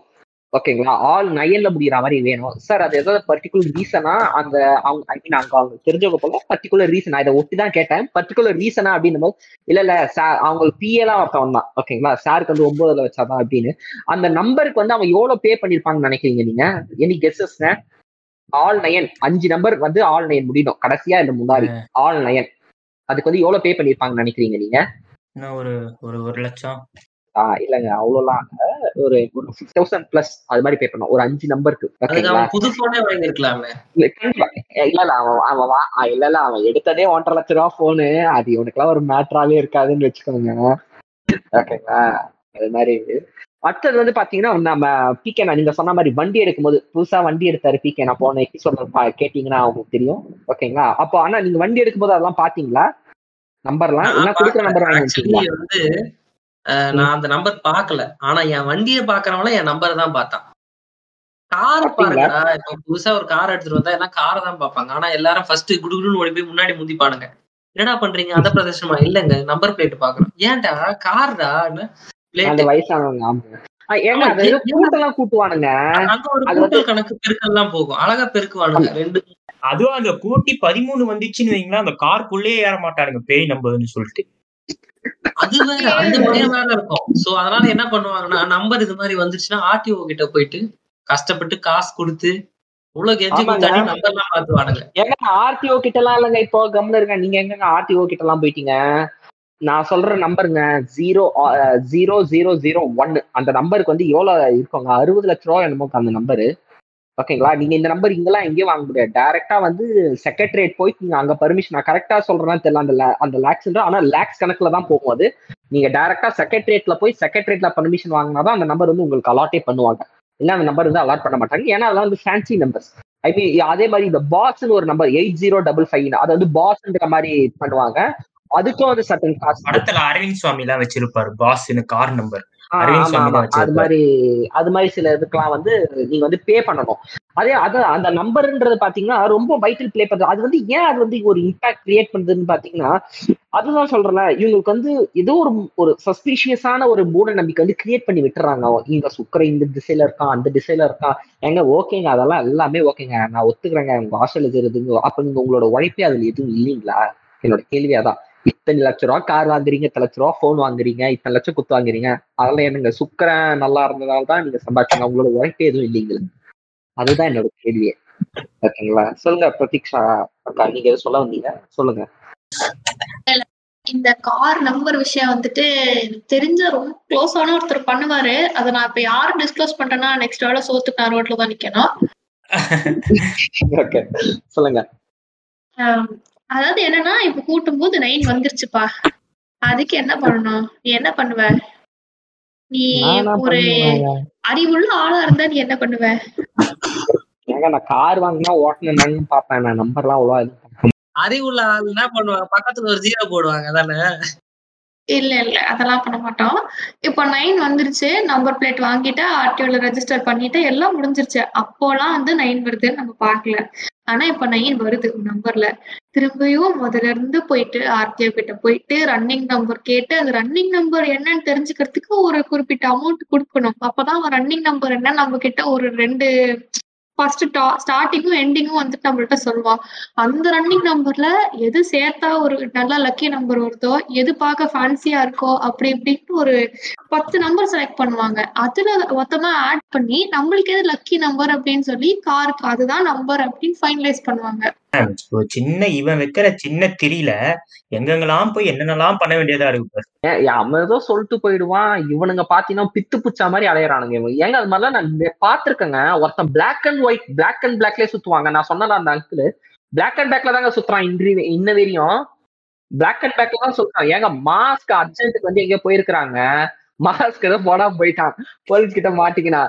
ஓகேங்களா? ஆல் நயன்ல முடிகிற மாதிரி வேணும் சார். அது ஏதாவது பர்டிகுலர் ரீசனா? அந்த அவங்க ஐ மீன் அங்க அவங்க தெரிஞ்சவங்க போல பர்டிகுலர் ரீசன். இதை ஒட்டி தான் கேட்டேன், பர்டிகுலர் ரீசனா அப்படின்னும் போது இல்ல இல்ல சார் அவங்களுக்கு பிஏலாம் ஒருத்தவன் தான், ஓகேங்களா? சாருக்கு வந்து ஒன்பதுல வச்சாதான் அப்படின்னு. அந்த நம்பருக்கு வந்து அவன் எவ்வளவு பே பண்ணிருப்பாங்கன்னு நினைக்கிறீங்க நீங்க? எனி கெஸஸ்ங்க? ஆல் நயன், அஞ்சு நம்பர் வந்து ஆல் நயன் முடியணும் கடைசியா இல்ல முன்னாடி, ஆல் நயன். அதுக்கு வந்து எவ்வளவு பே பண்ணிருப்பாங்கன்னு நினைக்கிறீங்க நீங்க? ஒரு ஒரு லட்சம் ஆஹ் இல்லங்க அவ்வளவுலாம், ஒரு ஒரு சிக்ஸ் தௌசண்ட் பிளஸ் அது மாதிரி பே பண்ணும் ஒரு அஞ்சு நம்பருக்கு. இல்ல அவன் இல்ல இல்ல அவன் எடுத்ததே ஒன்றரை லட்ச ரூபா போனு, அது இவனுக்குலாம் ஒரு மேட்டராவே இருக்காதுன்னு வச்சுக்கோங்க, ஓகேங்களா? அது மாதிரி. அடுத்தது வந்து பாத்தீங்கன்னா நம்ம பிகே, நான் நீங்க சொன்ன மாதிரி வண்டி எடுக்கும்போது, புதுசா வண்டி எடுத்தாரு பிகே, நான் போன எபிசோட கேட்டீங்கன்னா அவங்களுக்கு தெரியும், ஓகேங்களா? அப்போ ஆனா நீங்க வண்டி எடுக்கும்போது அதெல்லாம் பாத்தீங்களா? நம்பர்லாம் எல்லாம் கொடுக்குற நம்பர் வந்து நான் அந்த நம்பர் பாக்கல, ஆனா என் வண்டியை பாக்குறவங்கள என் நம்பரை தான் பார்த்தான். கார் பாருங்கடா, இப்ப புதுசா ஒரு கார் எடுத்துட்டு வந்தா எல்லாம் காரை தான் பார்ப்பாங்க. ஆனா எல்லாரும் ஃபர்ஸ்ட் குடுகுடுன்னு ஓடி போய் முன்னாடி முந்திப்பானுங்க, என்னடா பண்றீங்க அந்த பிரதர்ஷனமா? இல்லங்க நம்பர் பிளேட் பாக்குறோம். ஏன்டா கார்டா கூட்டுவானுங்க, கணக்கு பெருக்கெல்லாம் போகும், அழகா பெருக்குவானுங்க ரெண்டு. அதுவும் அந்த கூட்டி பதிமூணு வந்துச்சுன்னு வைங்களா, அந்த காருக்குள்ளே ஏற மாட்டானுங்க பேய் நம்பர்ன்னு சொல்லிட்டு. அது வேற அந்த மாதிரிதான் இருக்கும். சோ அதனால என்ன பண்ணுவாங்கன்னா, நம்பர் இது மாதிரி வந்துச்சுன்னா ஆர்டிஓ கிட்ட போயிட்டு கஷ்டப்பட்டு காசு கொடுத்து ஆர்டிஓ கிட்ட எல்லாம் இல்லங்க. இப்போ கம்ல இருக்க நீங்க எங்க ஆர்டிஓ கிட்ட எல்லாம் போயிட்டீங்க, நான் சொல்ற நம்பருங்க ஜீரோ ஜீரோ ஜீரோ ஜீரோ ஒன்னு, அந்த நம்பருக்கு வந்து எவ்வளவு இருக்கோங்க? அறுபது லட்ச ரூபா என்னமோ அந்த நம்பரு, ஓகேங்களா? நீங்க இந்த நம்பர் இங்கெல்லாம் எங்கேயும் வாங்க முடியாது, டைரக்டா வந்து செக்ரட்டரியேட் போய் நீங்க அங்க பர்மிஷன், நான் கரெக்டா சொல்றேன்னு தெரியல அந்த அந்த லேக்ஸ்ன்றா, ஆனா லேக்ஸ் கணக்குல தான் போகும் அது. நீங்க டைரக்டா செக்ரட்டரியேட்ல போய் செக்ரட்டரியேட்ல பர்மிஷன் வாங்கினாதான் அந்த நம்பர் வந்து உங்களுக்கு அலாட்டே பண்ணுவாங்க, இல்ல அந்த நம்பர் வந்து அலாட் பண்ண மாட்டாங்க. ஏன்னா அதெல்லாம் வந்து ஃபேன்சி நம்பர்ஸ். ஐ மீன் அதே மாதிரி இந்த பாஸ்ன்னு ஒரு number eight zero double five, அது வந்து பாஸ்ன்ற மாதிரி பண்ணுவாங்க, அதுக்கும் வந்து சட்டன் காசு. படத்துல அரவிந்த் சுவாமி எல்லாம் வச்சிருப்பாரு பாஸ்ன்னு கார் நம்பர், அது மாதிரி அது மாதிரி சில இதுக்கெல்லாம் வந்து நீங்க வந்து பே பண்ணணும். அதே அது அந்த நம்பர்ன்றது பாத்தீங்கன்னா ரொம்ப வைட்டல் பிளே பண்றது. அது வந்து ஏன் அது வந்து ஒரு இம்பாக்ட் கிரியேட் பண்ணுதுன்னு பாத்தீங்கன்னா, அதுதான் சொல்றேன், இவங்களுக்கு வந்து ஏதோ ஒரு ஒரு சஸ்பீஷியஸான ஒரு மூட நம்பிக்கை வந்து கிரியேட் பண்ணி விட்டுறாங்க. இங்க சுக்கரை இந்த திசையில இருக்கான், அந்த திசையில இருக்கான். எங்க ஓகேங்க, அதெல்லாம் எல்லாமே ஓகேங்க, நான் ஒத்துக்கிறேங்க. உங்க ஹாஸ்டல் எதுங்க அப்ப நீங்க உங்களோட உழைப்பே அதுல எதுவும் இல்லைங்களா? என்னோட கேள்வியாதான். இத்தனை லட்ச ரூபா கார் வாங்குறீங்க, இத்தனை லட்ச ரூபா போன் வாங்குறீங்க, இத்தனை லட்சம் குத்து வாங்குறீங்க, அதெல்லாம் என்னங்க சுக்கரன் நல்லா இருந்ததால தான் நீங்க சம்பாதிச்சாங்க, உங்களோட உழைப்பே எதுவும் இல்லைங்களா? அதுதான் என்னோட கேள்வியே, ஓகேங்களா? சொல்லுங்க பிரதீக்ஷா அக்கா, நீங்க எதுவும் சொல்ல வந்தீங்க, சொல்லுங்க. இந்த கார் நம்பர் விஷயம் வந்துட்டு தெரிஞ்ச ரொம்ப க்ளோஸ் ஆன ஒருத்தர் பண்ணுவாரு, அதை நான் இப்ப யாரும் டிஸ்க்ளோஸ் பண்றேன்னா நெக்ஸ்ட் வேலை சோத்துக்கு நான் ரோட்ல தான் நிக்கணும். ஓகே சொல்லுங்க. அதாவது என்னன்னா, இப்ப கூட்டும் போது நைன் வந்துருச்சுப்பா, அதுக்கு என்ன பண்ணணும்? நீ என்ன பண்ணுவ? நீ ஒரு அறிவுள்ள ஆளா இருந்தா நீ என்ன பண்ணுவ? நான் கார் வாங்கினா ஓட்டணும் பாப்பேன், நான் நம்பர்லாம் அவ்வளவா. அறிவுள்ள ஆள் என்ன பண்ணுவாங்க, பக்கத்துல ஒரு ஜீரோ போடுவாங்க தானே? இல்ல இல்ல அதெல்லாம் பண்ண மாட்டோம். இப்ப நைன் வந்துருச்சு, நம்பர் பிளேட் வாங்கிட்டா, ஆர்டிஓல ரெஜிஸ்டர் பண்ணிட்டா, எல்லாம் முடிஞ்சிருச்சு. அப்போலாம் வந்து நைன் வருதுன்னு நம்ம பாக்கல. ஆனா இப்ப நைன் வருது நம்பர்ல, திரும்பியும் முதல்ல இருந்து போயிட்டு ஆர்டிஓ கிட்ட போயிட்டு ரன்னிங் நம்பர் கேட்டு, அந்த ரன்னிங் நம்பர் என்னன்னு தெரிஞ்சுக்கிறதுக்கு ஒரு குறிப்பிட்ட அமௌண்ட் கொடுக்கணும். அப்பதான் ரன்னிங் நம்பர் என்ன நம்ம கிட்ட ஒரு ரெண்டு ஃபர்ஸ்ட் ஸ்டார்டிங்கும் எண்டிங்கும் வந்துட்டு நம்மள்ட்ட சொல்லுவான். அந்த ரன்னிங் நம்பர்ல எது சேர்த்தா ஒரு நல்லா லக்கி நம்பர் வருதோ, எது பார்க்க ஃபேன்சியா இருக்கோ, அப்படி இப்படின்ட்டு ஒரு பத்து நம்பர் செலக்ட் பண்ணுவாங்க. அதுல மொத்தமா ஆட் பண்ணி நம்மளுக்கு எது லக்கி நம்பர் அப்படின்னு சொல்லி காருக்கு அதுதான் நம்பர் அப்படின்னு ஃபைனலைஸ் பண்ணுவாங்க. சின்ன இவன் வைக்கிற சின்ன திரியில எங்கெங்கெல்லாம் போய் என்னென்னலாம் பண்ண வேண்டியதா இருக்கு. அவன் ஏதோ சொல்லிட்டு போயிடுவான், இவனுங்க பாத்தீங்கன்னா பித்து பூச்சா மாதிரி அலையறானுங்க. ஏங்க அது மாதிரிலாம் நான் பாத்துருக்கேங்க. ஒருத்தன் black and white, black and பிளாக்லயே சுத்துவாங்க. நான் சொன்னல அந்த அங்கிள் பிளாக் அண்ட் பிளாக்ல தாங்க சுத்துறான். இன்றி இன்ன வரையும் பிளாக் அண்ட் பிளாக்ல தான் சுத்துறான். ஏங்க மாஸ்க் அர்ஜென்ட்டுக்கு வந்து எங்க போயிருக்கிறாங்க, மாஸ்க் ஏதோ போடாம போயிட்டான், போலீஸ் கிட்ட மாட்டிக்கினா.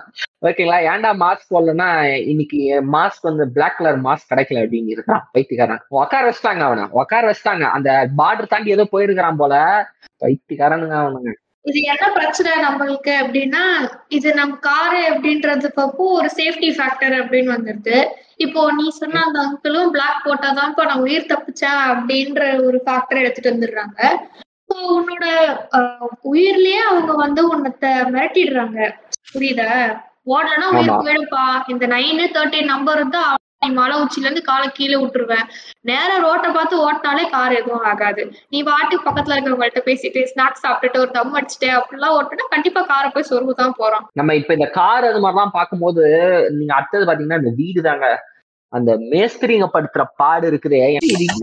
ஓகேங்களா, ஏன்டா மாஸ்க் போடலன்னா இன்னைக்கு மாஸ்க் வந்து பிளாக் கலர் மாஸ்க் கிடைக்கல அப்படின்னு இருக்கான் பைத்தியக்காரன். உக்கார வச்சுட்டாங்க அவனை, உக்கார வச்சுட்டாங்க. அந்த பார்டர் தாண்டி ஏதோ போயிருக்கிறான் போல, பைத்தியக்காரனுங்க அவனுங்க. இது என்ன பிரச்சனை நம்மளுக்கு அப்படின்னா, இது நம்ம காரு அப்படின்றது அப்போ ஒரு சேஃப்டி ஃபேக்டர் அப்படின்னு வந்துடுது. இப்போ நீ சொன்ன அந்த அங்கிளும் பிளாக் போட்டாதான் இப்போ நான் உயிர் தப்பிச்சேன் அப்படின்ற ஒரு ஃபேக்டர் எடுத்துட்டு வந்துடுறாங்க. ஸோ உன்னோட உயிர்லயே அவங்க வந்து உன்னத்தை மிரட்டிடுறாங்க, புரியுதா? ஓடலன்னா உயிர் போயிடுப்பா, இந்த நைனு தேர்ட்டின் நம்பர் தான் மலை உச்சில இருந்து காலை கீழே விட்டுருவேன், நேரா ரோட்டை பார்த்து ஓட்டினாலே கார் எதுவும் ஆகாது, நீ வாட்டுக்கு பக்கத்துல இருக்கிறவங்கள்ட்ட பேசிட்டு ஸ்நாக்ஸ் சாப்பிட்டுட்டு ஒரு தம் அடிச்சுட்டு அப்படிலாம் ஓட்டுனா கண்டிப்பா காரை போய் சொருகு தான் போறோம் நம்ம. இப்ப இந்த கார் அது மாதிரிலாம் பார்க்கும் போது நீங்க அடுத்தது பாத்தீங்கன்னா இந்த வீடு தாங்க. அந்த மேஸ்திரிங்க படுத்துற பாடு இருக்குது,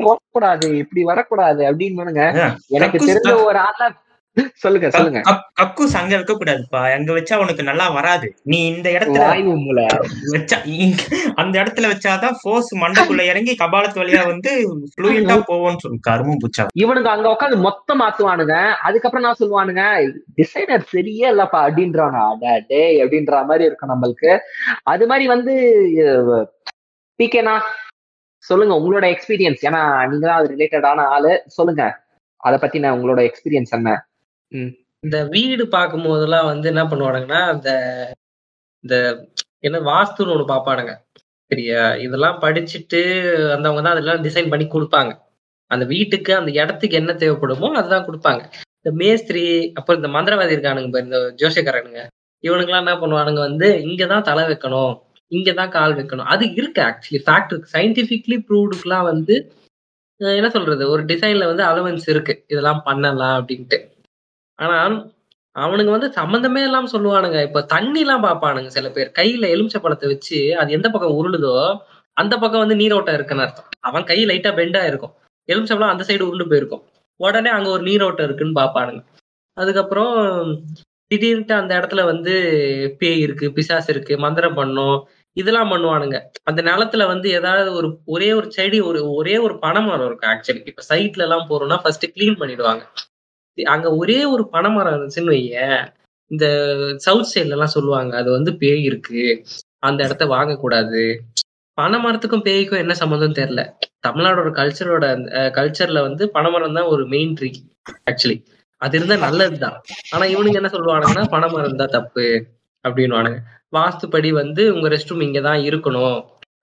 போகக்கூடாது இப்படி வரக்கூடாது அப்படின்னு எனக்கு தெரிஞ்ச ஒரு ஆளா சொல்லுங்க சொல்லுங்க. கக்கூஸ் அங்க வைக்க கூடாதுப்பா, அங்க வச்சா உனக்கு நல்லா வராது, நீ இந்த இடத்துல வச்சா அந்த இடத்துல வச்சாதான் ஃபோர்ஸ் மண்டக்குள்ள இறங்கி கபாலத்து வழியா வந்து ஃப்ளூயண்டா போவோம்னு சொல்லு. கருமும் பூச்சா இவனுக்கு அங்க உட்காந்து மொத்தம் மாத்துவானுங்க. அதுக்கப்புறம் நான் சொல்லுவானுங்க டிசைனர் சரியே இல்லப்பா அப்படின்றாங்க, அட டே அப்படின்ற மாதிரி இருக்கும் நம்மளுக்கு. அது மாதிரி வந்து பிகேனா சொல்லுங்க உங்களோட எக்ஸ்பீரியன்ஸ், ஏன்னா நீங்க தான் அது ரிலேட்டடான ஆளு, சொல்லுங்க அதை பத்தி நான் உங்களோட எக்ஸ்பீரியன்ஸ் என்ன. இந்த வீடு பார்க்கும் போதெல்லாம் வந்து என்ன பண்ணுவானுங்கன்னா இந்த இந்த என்ன வாஸ்துன்னு ஒண்ணு பாப்பானுங்க, சரியா? இதெல்லாம் படிச்சுட்டு வந்தவங்க தான் அதெல்லாம் டிசைன் பண்ணி கொடுப்பாங்க. அந்த வீட்டுக்கு அந்த இடத்துக்கு என்ன தேவைப்படுமோ அதுதான் கொடுப்பாங்க. இந்த மேஸ்திரி அப்புறம் இந்த மந்திரவாதி இருக்கானுங்க, இந்த ஜோசியக்காரனுங்க, இவனுங்கெல்லாம் என்ன பண்ணுவானுங்க வந்து இங்கதான் தலை வைக்கணும் இங்கதான் கால் வைக்கணும். அது இருக்கு ஆக்சுவலி ஃபேக்டருக்கு, சயின்டிபிக்லி ப்ரூவ்டுக்குலாம் வந்து என்ன சொல்றது ஒரு டிசைன்ல வந்து அலவன்ஸ் இருக்கு, இதெல்லாம் பண்ணலாம் அப்படின்ட்டு. ஆனா அவனுங்க வந்து சம்மந்தமே இல்லாம சொல்லுவானுங்க. இப்ப தண்ணி எல்லாம் பாப்பானுங்க சில பேர், கையில எலுமிச்ச பழத்தை வச்சு அது எந்த பக்கம் உருளுதோ அந்த பக்கம் வந்து நீரோட்டம் இருக்குன்னு அர்த்தம். அவன் கை லைட்டா பெண்டா இருக்கும், எலுமிச்சப்பழம் அந்த சைடு உருண்டு போயிருக்கும், உடனே அங்க ஒரு நீரோட்டம் இருக்குன்னு பாப்பானுங்க. அதுக்கப்புறம் திடீர்னு அந்த இடத்துல வந்து பேய் இருக்கு, பிசாசு இருக்கு, மந்திரம் பண்ணும், இதெல்லாம் பண்ணுவானுங்க. அந்த நிலத்துல வந்து ஏதாவது ஒரு ஒரே ஒரு செடி ஒரு ஒரே ஒரு பனை மரம் இருக்கும் ஆக்சுவலி. இப்ப சைட்ல எல்லாம் போறோம்னா ஃபர்ஸ்ட் கிளீன் பண்ணிடுவாங்க. அங்க ஒரே ஒரு பனை மரம் இருந்துச்சுன்னு வைய, இந்த சவுத் சைட்ல எல்லாம் சொல்லுவாங்க அது வந்து பேய் இருக்கு, அந்த இடத்த வாங்கக்கூடாது. பனை மரத்துக்கும் பேய்க்கும் என்ன சம்மந்தம் தெரியல. தமிழ்நாடோட கல்ச்சரோட கல்ச்சர்ல வந்து பனை மரம் தான் ஒரு மெயின் ட்ரீ ஆக்சுவலி, அது இருந்தா நல்லதுதான். ஆனா இவனுக்கு என்ன சொல்லுவானுங்கன்னா பனை மரம் தான் தப்பு அப்படின்வானுங்க. வாஸ்துப்படி வந்து உங்க ரெஸ்ட் ரூம் இங்கதான் இருக்கணும்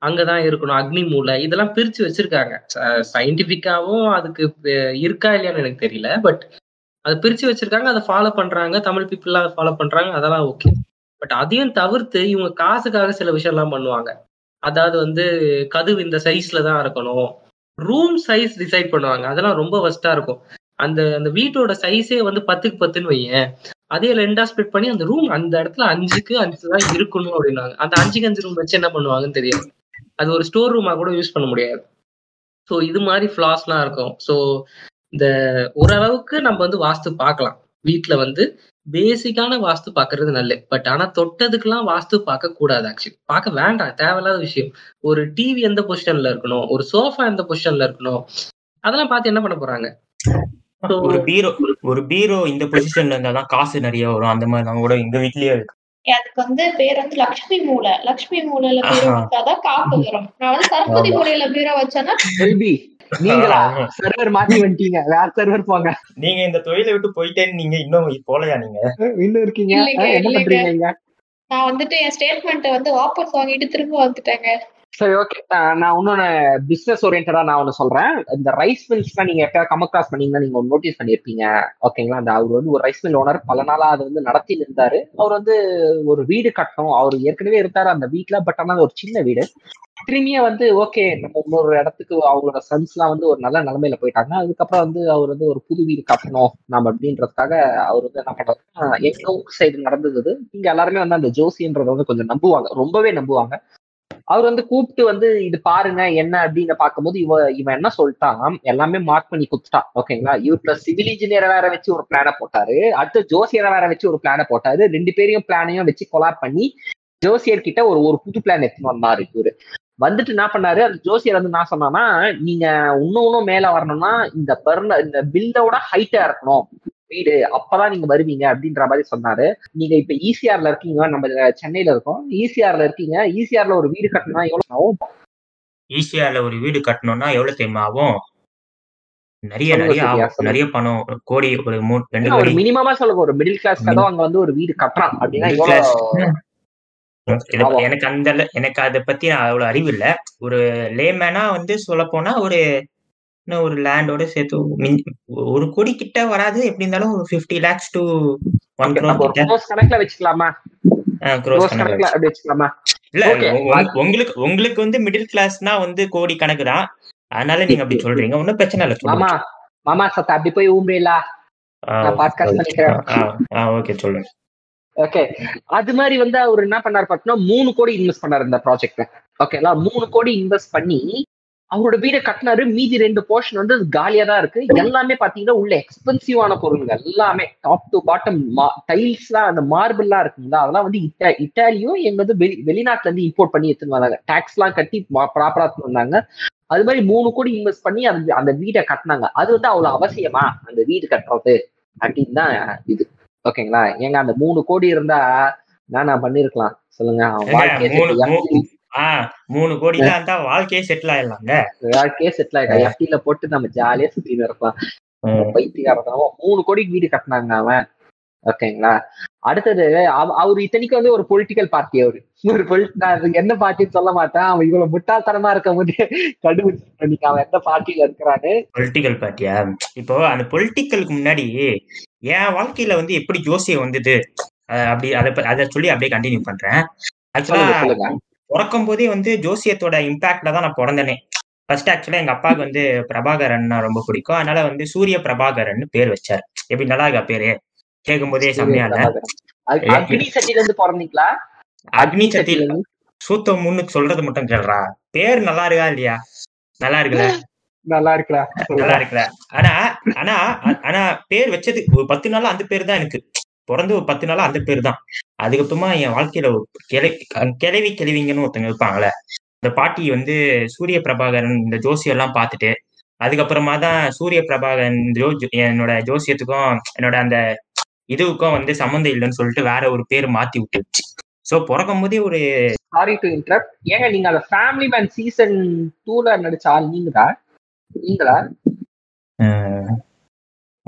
அங்கதான் இருக்கணும், அக்னி மூலை இதெல்லாம் பிரிச்சு வச்சிருக்காங்க. சயின்டிபிக்காவும் அதுக்கு இருக்கா இல்லையான்னு எனக்கு தெரியல, பட் அதை பிரிச்சு வச்சிருக்காங்க, அதை ஃபாலோ பண்றாங்க. தமிழ் பீப்புள் அதை ஃபாலோ பண்றாங்க, அதெல்லாம் ஓகே. பட் அதையும் தவிர்த்து இவங்க காசுக்காக சில விஷயம் எல்லாம் பண்ணுவாங்க. அதாவது வந்து கதவு இந்த சைஸ்ல தான் இருக்கணும், ரூம் சைஸ் டிசைட் பண்ணுவாங்க, அதெல்லாம் ரொம்ப வஸ்டா இருக்கும். அந்த அந்த வீட்டோட சைஸே வந்து பத்துக்கு பத்துன்னு வையேன், அதே ரெண்டா ஸ்பிளிட் பண்ணி அந்த ரூம் அந்த இடத்துல அஞ்சுக்கு அஞ்சு தான் இருக்கணும் அப்படின்னாங்க. அந்த அஞ்சுக்கு அஞ்சு ரூம் வச்சு என்ன பண்ணுவாங்கன்னு தெரியாது, அது ஒரு ஸ்டோர் ரூமா கூட யூஸ் பண்ண முடியாது. ஸோ இது மாதிரி ஃபிளாஸ்லாம் இருக்கும். ஸோ இந்த ஓரளவுக்கு நம்ம வந்து வாஸ்து பார்க்கலாம், வீட்டுல வந்து பேசிக்கான வாஸ்து பாக்குறது நல்லது. பட் ஆனா தொட்டதுக்கெல்லாம் வாஸ்து பார்க்க கூடாது ஆக்சுவலி, பார்க்க வேண்டாம், தேவையில்லாத விஷயம். ஒரு டிவி எந்த பொசிஷன்ல இருக்கணும், ஒரு சோஃபா எந்த பொசிஷன்ல இருக்கணும், அதெல்லாம் பார்த்து என்ன பண்ண போறாங்க. ஒரு பீரோ ஒரு பீரோ இந்த பொசிஷன்ல இருந்தாதான் காசு நிறைய வரும், அந்த மாதிரி நம்ம கூட எங்க வீட்லயே இருக்கு. அதுக்கு வந்து பேர் வந்து லட்சுமி மூலை, லட்சுமி மூலையில பீரோ வச்சாதான் காப்பு வரும். நான் வந்து சரஸ்வதி மூலையில பீரோ வச்சேன்னா நீங்களா சர்வர் மாத்தி வந்துட்டீங்க, வேற சர்வர் போங்க. நீங்க இந்த தொழிலை விட்டு போயிட்டேன்னு நீங்க இன்னும் போலையா? நீங்க இன்னும் இருக்கீங்க, என்ன பண்றீங்க? நான் வந்துட்டு என் ஸ்டேட்மெண்ட் வந்து வாபஸ் வாங்கிட்டு திரும்ப வந்துட்டேங்க. சரி ஓகே, நான் இன்னொன்னு பிசினஸ் ஓரியன்டா நான் ஒண்ணு சொல்றேன். இந்த ரைஸ் மில்ஸ்லாம் நீங்க எப்பயாவது கம் அக்ராஸ் பண்ணீங்கன்னா நீங்க ஒன்று நோட்டீஸ் பண்ணியிருப்பீங்க. ஓகேங்களா, அந்த அவர் வந்து ஒரு ரைஸ் மில் ஓனர் பல நாளா அது வந்து நடத்திட்டு இருந்தாரு. அவர் வந்து ஒரு வீடு கட்டணும், அவர் ஏற்கனவே இருந்தாரு அந்த வீட்டுல, பட் ஆனால் ஒரு சின்ன வீடு. திரும்பியே வந்து ஓகே நம்ம இன்னொரு இடத்துக்கு அவரோட சன்ஸ்லாம் வந்து ஒரு நல்ல நிலைமையில போயிட்டாங்க. அதுக்கப்புறம் வந்து அவர் வந்து ஒரு புது வீடு கட்டணும் நம்ம அப்படின்றதுக்காக அவர் வந்து என்ன பண்றாருன்னா எங்க ஊர் சைடு நடந்தது. நீங்க எல்லாருமே வந்து அந்த ஜோசின்றத வந்து கொஞ்சம் நம்புவாங்க, ரொம்பவே நம்புவாங்க. அவர் வந்து கூப்பிட்டு வந்து இது பாருங்க என்ன அப்படின்னு பாக்கும்போது இவ இவன் என்ன சொல்லிட்டான், எல்லாமே மார்க் பண்ணி குடுத்துட்டான். ஓகேங்களா, இவர் பிளஸ் சிவில் இன்ஜினியரை வேற வச்சு ஒரு பிளான போட்டாரு, அடுத்து ஜோசியரை வேற வச்சு ஒரு பிளான போட்டாரு. ரெண்டு பேரையும் பிளானையும் வச்சு கொலாப் பண்ணி ஜோசியர் கிட்ட ஒரு ஒரு புது பிளான் எடுத்துன்னு வந்தாரு. இவரு வந்துட்டு என்ன பண்ணாரு, அந்த ஜோசியர் வந்து நான் சொன்னான்னா நீங்க இன்னும் இன்னும் மேல வரணும்னா இந்த பர்னர் இந்த பில்லோட ஹைட்டா இருக்கணும், வீடு, அப்பதான் நீங்க வருவீங்க அப்படின்ற மாதிரி சொன்னாரு. நீங்க இப்ப ஈசிஆர்ல இருக்கீங்க, நம்ம சென்னையில இருக்கோம், ஈசிஆர்ல இருக்கீங்க, ஈசிஆர்ல ஒரு வீடு கட்டணும்னா எவ்வளவு ஆகும்? ஈசிஆர்ல ஒரு வீடு கட்டணும்னா எவ்வளவு தெரியுமா ஆகும்? நிறைய நிறைய நிறைய பணம், ஒரு கோடி, ஒரு ரெண்டு கோடி மினிமமா சொல்லுங்க. ஒரு மிடில் கிளாஸ் கதவு அங்க வந்து ஒரு வீடு கட்டுறான் அப்படின்னா, எனக்கு அந்த எனக்கு அதை பத்தி நான் அவ்வளவு அறிவு இல்லை. ஒரு லேமேனா வந்து சொல்ல போனா ஒரு இன்னும் ஒரு லேண்டோட சேர்த்து ஒரு கோடி கிட்ட வராது, எப்படி இருந்தாலும் ஒரு fifty lakhs to one crores கணக்குல வச்சுக்கலாமா? உங்களுக்கு உங்களுக்கு வந்து மிடில் கிளாஸ்னா வந்து கோடி கணக்கு தான், அதனால நீங்க அப்படி சொல்றீங்க, ஒன்னும் பிரச்சனை இல்லை. ஆமா மாமா சத்த அப்படி போய் ஊம்பேலா பாட்காஸ்ட் பண்ணிக்கிறேன். ஓகே சொல்லுங்க. ஓகே, அது மாதிரி வந்து அவர் என்ன பண்ணாரு பார்த்தோம்னா, மூணு கோடி இன்வெஸ்ட் பண்ணாரு இந்த ப்ராஜெக்ட்ல. ஓகேங்களா, மூணு கோடி இன்வெஸ்ட் பண்ணி அவரோட வீடை கட்டினாரு. மீதி ரெண்டு போர்ஷன் வந்து காலியா தான் இருக்கு. எல்லாமே பாத்தீங்கன்னா உள்ள எக்ஸ்பென்சிவான பொருளுங்க, எல்லாமே டாப் டு பாட்டம். டைல்ஸ் எல்லாம் அந்த மார்பிள் எல்லாம் இருக்குங்களா, அதெல்லாம் வந்து இட்டா இட்டாலியும் எங்க வந்து வெளி வெளிநாட்டுல இருந்து இம்போர்ட் பண்ணி எடுத்துன்னு வந்தாங்க. டாக்ஸ் எல்லாம் கட்டி ப்ராப்பரா வந்தாங்க. அது மாதிரி மூணு கோடி இன்வெஸ்ட் பண்ணி அந்த அந்த வீடை கட்டினாங்க. அது வந்து அவ்வளவு அவசியமா அந்த வீடு கட்டுறது அப்படின்னு தான் இது. ஓகேங்களா எங்க, அந்த மூணு கோடி இருந்தா நான் நான் பண்ணிருக்கலாம் சொல்லுங்க. மூணு கோடி தான் வாழ்க்கையே செட்டில் ஆயிடலாங்க, வாழ்க்கையே செட்டில் ஆயிடலாம். எஃப்டில போட்டு நம்ம ஜாலியா சுத்தி இருக்கலாம். பைத்தியக்காரத்தனமா மூணு கோடிக்கு வீடு கட்டினாங்க அவன். ஓகேங்களா, அடுத்தது அவரு இத்தனைக்கு வந்து ஒரு பொலிட்டிக்கல் பார்ட்டி. அவரு ஒரு பொலிட்டி என்ன பார்ட்டின்னு சொல்ல மாட்டான். அவன் இவ்வளவு முட்டாள்தனமா இருக்க முடியும் கண்டுபிடிச்சு அவன் எந்த பார்ட்டியில இருக்கிறான்னு. பொலிட்டிக்கல் பார்ட்டியா? இப்போ அந்த பொலிட்டிக்கலுக்கு முன்னாடி என் வாழ்க்கையில வந்து எப்படி ஜோசியம் வந்தது அப்படி அதை அதை சொல்லி அப்படியே கண்டினியூ பண்றேன். ஆக்சுவலா பிறக்கும் போதே வந்து ஜோசியத்தோட இம்பாக்ட்ல தான் நான் பிறந்தேனே. ஃபர்ஸ்ட் ஆக்சுவலா எங்க அப்பாவுக்கு வந்து பிரபாகரன்னா ரொம்ப பிடிக்கும், அதனால வந்து சூரிய பிரபாகரன் பேர் வச்சாரு. எப்படி நல்லா இருக்கா பேரு கேட்கும் போதே செம்மையான. அக்னி சட்டில இருந்து பிறந்தீங்களா? அக்னி சட்டில இருந்து சூத்த முன்னு சொல்றது மட்டும் கேள்றா, பேர் நல்லா இருக்கா இல்லையா? நல்லா இருக்குல்ல, நல்லா இருக்கா, நல்லா இருக்கா. ஆனா ஆனா ஆனா பேர் வச்சது ஒரு பத்து நாள் அந்த பேர் தான் எனக்கு பிறந்து, ஒரு பத்து நாள் அந்த பேர் தான். அதுக்கப்புறமா என் வாழ்க்கையில கிளை கிளவி கிளவிங்கன்னு ஒருத்தங்க இருப்பாங்களே, இந்த பாட்டி வந்து சூரிய பிரபாகரன் இந்த ஜோசியம் எல்லாம் பார்த்துட்டு அதுக்கப்புறமா தான் சூரிய பிரபாகரன் ஜோ என்னோட ஜோசியத்துக்கும் என்னோட அந்த இதுக்கும் வந்து சம்மந்தம் இல்லைன்னு சொல்லிட்டு வேற ஒரு பேர் மாத்தி விட்டுருச்சு. சோ பிறக்கும் போதே ஒரு சாரி டு இன்டரப்ட். ஏங்க நீங்க அந்த ஃபேமிலி மேன் சீசன் டூல நடிச்ச ஆள் நீங்களா? நீங்களா?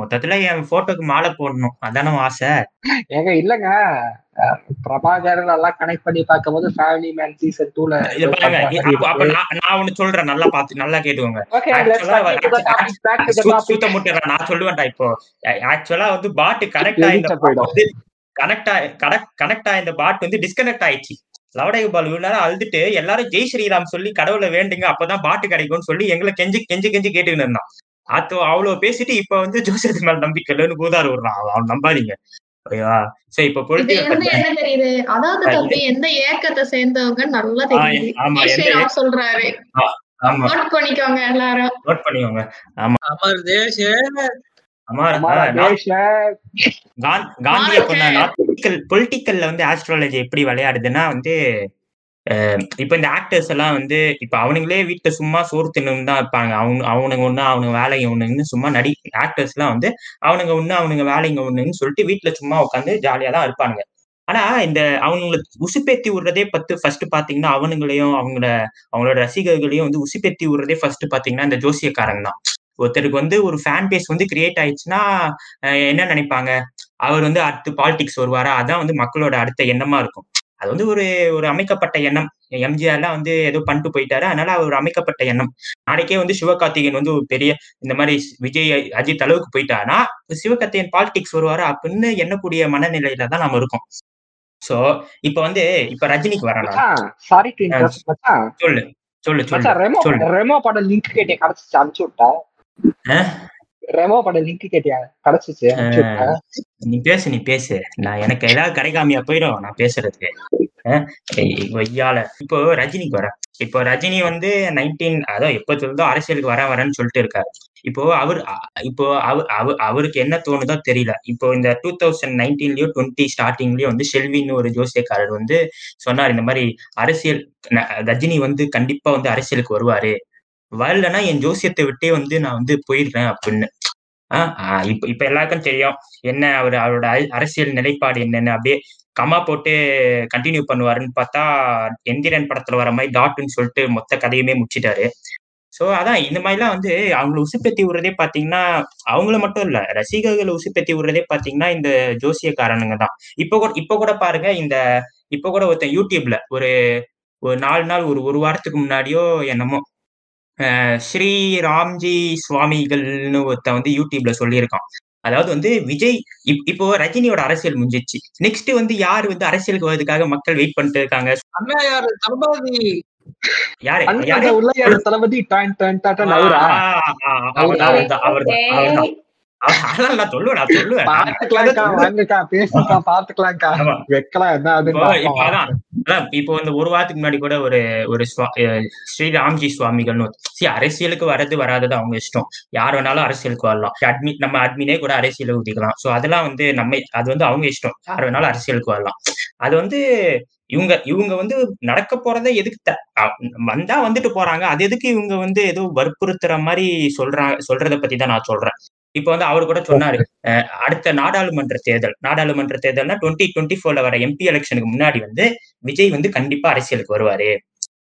மொத்தத்துல என் போட்டோக்கு மாலை போடணும் அதான ஆசை. ஏங்க இல்லங்க, பிரபாகரன் எல்லாம் கனெக்ட் பண்ணி பார்க்கும் போது ஃபேமிலி மேன் சீசன் டூல இது பாருங்க. அப்ப நான் ஒன்னு சொல்றேன், நல்லா பாத்து நல்லா கேட்டுக்கோங்க. சூத்த முட்டறேன் நான் சொல்லுவேன்டா. இப்போ ஆக்சுவலா வந்து பாட் கனெக்ட் ஆயிட்ட போயிடு, கனெக்ட் ஆயி கனெக்ட் ஆயிட்ட பாட் வந்து டிஸ்கனெக்ட் ஆயிடுச்சு. லவடகபால் எல்லாரும் அழுதுட்டு எல்லாரும் ஜெய் ஸ்ரீராம் சொல்லி கடவுளை வேண்டுங்க அப்பதான் பாட்டு கிடைக்கும்னு சொல்லி எங்களை கெஞ்சி கெஞ்சி கெஞ்சி கேட்டுக்கிட்டு இருந்தான். அது அவ்வளவு பேசிட்டு இப்ப வந்து ஜோசியத்து மேல நம்பிக்கை இல்லைன்னு போதாரு விடுறான். அவன் நம்பாதீங்க. காந்திய பொலிட்டிக்கல்ல வந்து ஆஸ்ட்ராலஜி எப்படி விளையாடுதுன்னா வந்து இப்ப இந்த ஆக்டர்ஸ் எல்லாம் வந்து இப்ப அவனுங்களே வீட்டுல சும்மா சோறு தின்னு தான் இருப்பாங்க. அவங்க அவனுங்க ஒண்ணு அவனுங்க வேலைங்க ஒண்ணுன்னு சும்மா நடி ஆக்டர்ஸ் எல்லாம் வந்து அவனுங்க ஒண்ணு அவனுங்க வேலைங்க ஒண்ணுன்னு சொல்லிட்டு வீட்டுல சும்மா உட்காந்து ஜாலியா தான் இருப்பானுங்க. ஆனா இந்த அவனுங்களை உசுப்பேத்தி விடுறதே பத்து ஃபர்ஸ்ட் பாத்தீங்கன்னா அவனுங்களையும் அவங்கள அவங்களோட ரசிகர்களையும் வந்து உசுப்பேத்தி விடுறதே ஃபர்ஸ்ட் பாத்தீங்கன்னா இந்த ஜோசியக்காரங்க தான். ஒருத்தருக்கு வந்து ஒரு ஃபேன் பேஸ் வந்து கிரியேட் ஆயிடுச்சுன்னா என்ன நினைப்பாங்க, அவர் வந்து அடுத்து பாலிடிக்ஸ் வருவாரா, அதான் வந்து மக்களோட அடுத்த எண்ணமா இருக்கும். அது வந்து ஒரு ஒரு அமைக்கப்பட்ட எண்ணம். எம்ஜிஆர்லாம் வந்து ஏதோ பண்ணிட்டு போயிட்டாரு, அதனால ஒரு அமைக்கப்பட்ட எண்ணம். நாளைக்கே வந்து சிவகார்த்திகேயன் வந்து ஒரு பெரிய இந்த மாதிரி விஜய் அஜித் அளவுக்கு போயிட்டாருன்னா சிவகார்த்திகேயன் பாலிடிக்ஸ் வருவாரு அப்படின்னு எண்ணக்கூடிய மனநிலையில தான் நம்ம இருக்கோம். சோ இப்ப வந்து இப்ப ரஜினிக்கு வரலாம். Sorry to interrupt. சொல்லு சொல்லு சொல்லு. ரெமோ ரெமோ பட லிங்க் கேட்டே கடைசி அனுப்பிச்சு விட்டா. ரெமோ பட லிங்க் கேட்டியா? கிடைச்சிச்சு. நீ பேசு, நீ பேசு. நான் எனக்கு ஏதாவது கிடைக்காமையா போயிடும் நான் பேசுறதுக்கு. இப்போ ரஜினிக்கு வரேன். இப்போ ரஜினி வந்து நைன்டீன் அதான் எப்ப சொல்றதோ அரசியலுக்கு வர வரேன்னு சொல்லிட்டு இருக்காரு. இப்போ அவர் இப்போ அவர் அவருக்கு என்ன தோணுதோ தெரியல. இப்போ இந்த டூ தௌசண்ட் நைன்டீன்லயோ டுவெண்ட்டி ஸ்டார்டிங்லயோ வந்து செல்வின்னு ஒரு ஜோசியக்காரர் வந்து சொன்னார், இந்த மாதிரி அரசியல் ரஜினி வந்து கண்டிப்பா வந்து அரசியலுக்கு வருவாரு, வரலன்னா என் ஜோசியத்தை விட்டே வந்து நான் வந்து போயிடுறேன் அப்படின்னு. ஆஹ் இப்ப இப்ப எல்லாருக்கும் தெரியும் என்ன அவர் அவரோட அ- அரசியல் நிலைப்பாடு என்னன்னு. அப்படியே கமா போட்டு கண்டினியூ பண்ணுவாருன்னு பார்த்தா எந்திரன் படத்துல வர மாதிரி டாட்டுன்னு சொல்லிட்டு மொத்த கதையுமே முடிச்சிட்டாரு. சோ அதான் இந்த மாதிரிலாம் வந்து அவங்களை உசுப்பேத்தி விடுறதே பாத்தீங்கன்னா, அவங்கள மட்டும் இல்ல ரசிகர்களை உசுப்பேத்தி விடுறதே பாத்தீங்கன்னா இந்த ஜோசியக்காரனுங்க தான். இப்ப கூட இப்ப கூட பாருங்க, இந்த இப்ப கூட ஒருத்தன் யூடியூப்ல ஒரு ஒரு நாலு நாள் ஒரு ஒரு வாரத்துக்கு முன்னாடியோ என்னமோ அஹ் ஸ்ரீ ராம்ஜி சுவாமிகள்னு ஒருத்தன் வந்து யூடியூப்ல சொல்லியிருக்கான். அதாவது வந்து விஜய் இப்- இப்போ ரஜினியோட அரசியல் முடிஞ்சிச்சு, நெக்ஸ்ட் வந்து யார் வந்து அரசியலுக்கு வர்றதுக்காக மக்கள் வெயிட் பண்ணிட்டு இருக்காங்க? அண்ணா யாரு தளபதி, யாரு அண்ணன் யாரு உள்ள யாரு சொல்லு. தளபதி டான் டான் டான் அவரா ஆஹ் ஆஹ் அவர்தான் அவரா அவர்தான் அவர்தான் அவர்தான் அவ- அதான் நான் சொல்லுவேன் நான் சொல்லுவேன் நான் அதுக்காக பாத்துக்கலாம்க்கா சொல்லுவேன். வாங்கக்கா பேசுங்கக்கா ஆஹ் பாத்துக்கலாம்க்கா ஆமா வைக்கலாம் என்ன இப்போ ஆகுதுன்னு இப்போ பாப்போம் அதான் வாங்க. அதான் இப்போ இந்த ஒரு வாரத்துக்கு முன்னாடி கூட ஒரு ஒரு சுவா- அஹ் ஸ்ரீ ராம்ஜி சுவாமிகள்னு ஒரு- see, அரசியலுக்கு வர்றது வராதது அவங்க இஷ்டம், யார் வேணாலும் அரசியலுக்கு வரலாம். அட்மி நம்ம அட்மினே கூட அரசியலுக்கு ஊதிக்கலாம். ஸோ அதெல்லாம் வந்து நம்ம அது வந்து அவங்க இஷ்டம், யார் வேணாலும் அரசியலுக்கு வரலாம். அது வந்து இவங்க இவங்க வந்து நடக்க போறதை எதுக்கு த- அ- வந்தா வந்துட்டு போறாங்க, அது எதுக்கு இவங்க வந்து ஏதோ வற்புறுத்துற மாதிரி சொல்றாங்க. சொல்றத பத்தி தான் நான் சொல்றேன். இப்போ வந்து அவர் கூட சொன்னாரு, Okay. அஹ் அடுத்த நாடாளுமன்ற தேர்தல் நாடாளுமன்ற தேர்தல்னா டுவெண்ட்டி டுவெண்ட்டி ஃபோர்ல வர எம்பி எலெக்ஷனுக்கு முன்னாடி வந்து விஜய் வந்து கண்டிப்பா அரசியலுக்கு வருவாரு.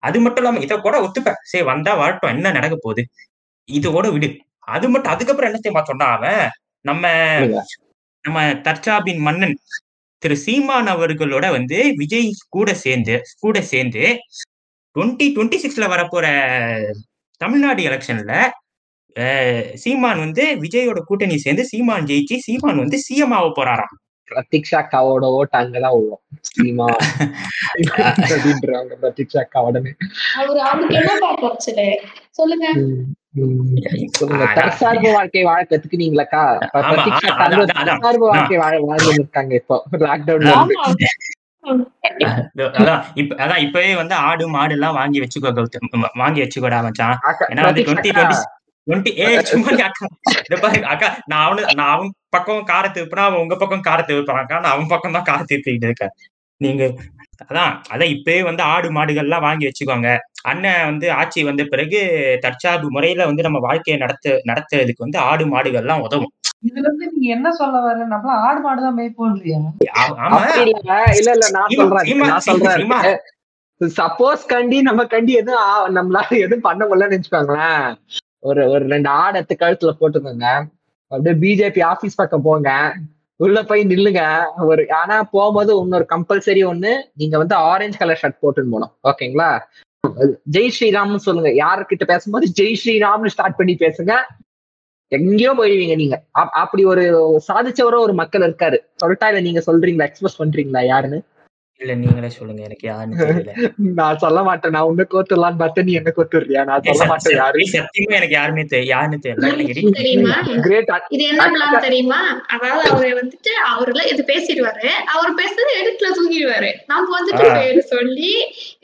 அது மட்டும் இல்லாம இதை கூட ஒத்துப்பேன், சரி வந்தா வரட்டும் என்ன நடக்க போகுது இதோட விடு. அது மட்டும் அதுக்கப்புறம் என்ன தெரியுமா சொன்னா அவன், நம்ம சொல்லுங்க. நம்ம தற்சார்பின் மன்னன் திரு சீமான் அவர்களோட வந்து விஜய் கூட சேர்ந்து கூட சேர்ந்து டுவெண்ட்டி டுவெண்ட்டி சிக்ஸ்ல வரப்போற தமிழ்நாடு எலெக்ஷன்ல சீமான் வந்து விஜயோட கூட்டணி சேர்ந்து சீமான் ஜெயிச்சு சீமான் வந்து சிஎம் ஆக போறாராம். பிரதீக்ஷா அக்காவோட ஓட்டு அங்கதான் விழும். சீமா அப்படின்றவங்க பிரதீக்ஷா அக்காவோடனே. அவரு அவருக்கு என்னப்பா குறைச்சல சொல்லுங்க. உம் உம் சொல்லுங்க. அதான் தற்சார்பு வாழ்க்கை வாழக்கிறதுக்கு நீங்களாக்கா ப- ஆமா பிரதீக்ஷா அதான் அக்கா அதான் வந்து ஒரு அதான் அதான் தற்சார்பு அதான். வாழ்க்கை வாழ வாழ்ந்துன்னு இருக்காங்க இப்போ லாக்டவுன்ல ஆஹ் இருந்து. ஆமா ம். அத- அதான் இப்ப அதான் இப்பவே வந்து ஆடு மாடு எல்லாம் வாங்கி வச்சுக்கோ கௌதம், ம- வாங்கி வச்சுக்கோடா மச்சான். அக்கா ஏன்னா வந்து பிரதீக்ஷா டுவெண்ட்டி அக்கா டுவெண்ட்டி டுவெண்ட்டி ஏ சும்மா நீ அக்கா இந்த பாரு அக்கா, நான் அவனு நான் அவன் பக்கம் காரை திருப்பினா அவன் உங்க பக்கம் காரை திருப்பாங்க, நான் அவன் பக்கம் தான் காரை திருப்பிக்கிட்டு இருக்கேன். நீங்க அதான் அதான் இப்பயே வந்து ஆடு மாடுகள்லாம் வாங்கி வச்சுக்கோங்க. அண்ணன் வந்து ஆட்சி வந்த பிறகு தற்சார்பு முறையில வந்து நம்ம வாழ்க்கையை நடத்து நடத்துறதுக்கு வந்து ஆடு மாடுகள்லாம் உதவும். இதுல இருந்து நீங்க என்ன சொல்ல வர, நம்மள ஆடு மாடுதான் மேய்ப்போம் இல்லையா? ஆ- ஆமா அப்படி இல்ல இல்ல இல்ல நான் சீமா சொல்றேன் இருக்கு சீமா நான் சீ- சொல்றேன் சீமா இருக்கு. சப்போஸ் கண்டி நம்ம கண்டி எதுவும் ஆ- நம்மளால எதுவும் பண்ண முடியலன்னு வச்சுக்கோங்களேன். ஒரு ஒரு ரெண்டு ஆடு எடுத்து கழுத்துல போட்டுக்கோங்க, அப்படியே பிஜேபி ஆபீஸ் பக்கம் போங்க, உள்ள போய் நில்லுங்க. ஒரு ஆனா போகும்போது இன்னொரு கம்பல்சரி ஒண்ணு, நீங்க வந்து ஆரஞ்சு கலர் ஷர்ட் போட்டுன்னு போகணும். ஓகேங்களா? ஜெய் ஸ்ரீராம்னு சொல்லுங்க. யாருக்கிட்ட பேசும்போது ஜெய் ஸ்ரீராம்னு ஸ்டார்ட் பண்ணி பேசுங்க, எங்கேயோ போயிருவீங்க நீங்க. அப்- அப்படி ஒரு சாதிச்சவரோ ஒரு மக்கள் இருக்காரு. சொல்லிட்டா இல்ல நீங்க சொல்றீங்களா? எக்ஸ்பிரஸ் பண்றீங்களா யாருன்னு? இல்ல நீங்களே சொல்லுங்க, எனக்கு யாருன்னு தெரியல. நான் சொல்ல மாட்டேன். நான் உன்னை கோத்துடலான்னு பார்த்தேன், நீ என்ன கோத்துடுறியா? நான் ஏய், சொல்ல சத்- மாட்டேன். சத்- யாரு ஏய், சத்தியமா எனக்கு யாருமே தெ- யாருன்னு தெரியல. இல்ல எடிட் பண்ணி தெரியுமா கிரேட் இது என்ன பிளான் தெரியுமா? அதாவது அவரு வந்துட்டு அவர்ல இது பேசிடுவாரு, அவர் பேசுறது எடுத்துல தூக்கிடுவாரு. நம்ம வந்துட்டு ஆஹ் பேரு சொல்லி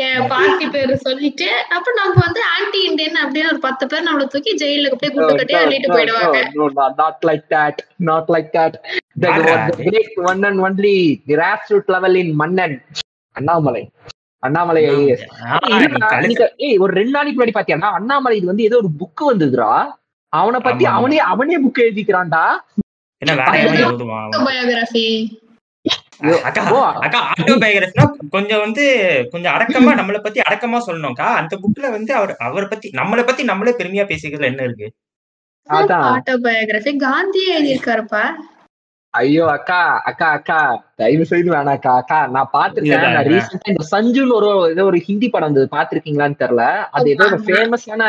அஹ் பார்ட்டி பேரு சொல்லிட்டு அப்ப நம்ம வந்து ஆன்டி இண்டியன் அப்படின்னு ஒரு பத்து பேர் நம்மள தூக்கி ஜெயில அப்படியே no குண்டு கட்டி no அள்ளிட்டு no no போயிடுவாங்க. no not, not like that not like that the, யாரா the அது? great one and only grassroots level in மன்னன் அண்ணாமலை. அண்ணாமலை ஐஏஎஸ். அண்ணாமலை. ஏய் ஆஹ் நீ இல்லடா கழுத. இன்னைக்கு ஏய் ஒரு ரெண்டு நாளைக்கு முன்னாடி பாத்தியாடா அண்ணாமலை இது வந்து ஏதோ ஒரு புக் வந்ததுடா அவனை பத்தி. ஆமா ஆமா அவனே அவனே புக் எழுதிக்கிறான்டா என்ன வேற பாத்து. எவன் அதுதான் எழுதுவான் அவன்? பயோகிராஃபி. ஐயோ, அ- அக்கா போ அக்கா ஆட்டோ நீ- பயோகிராஃபினா கொஞ்சம் வந்து கொஞ்சம் அடக்கமா நம்மளை பத்தி அடக்கமா சொல்லணும்க்கா. அந்த புக்ல வந்து அவர் அவரை பத்தி நம்மளை பத்தி நம்மளே பெருமையா பேசிக்கிறதுல என்ன இருக்கு? அதான் ஆட்டோபயோகிராஃபி காந்தியே எழுதியிருக்காருப்பா. ஐயோ அக்கா அக்கா அக்கா தயவு செய்து வேணாக்கா அக்கா. நான் பாத்திருக்கேன். நான் இல்லதாங்க? ரீசெண்டா இந்த சஞ்சுன்னு ஒரு ஏதோ ஒரு ஹிந்தி படம் வந்தது, பாத்திருக்கீங்களான்னு தெரியல. அது ஆமா ஏதோ ஒரு ஆமா ஃபேமஸான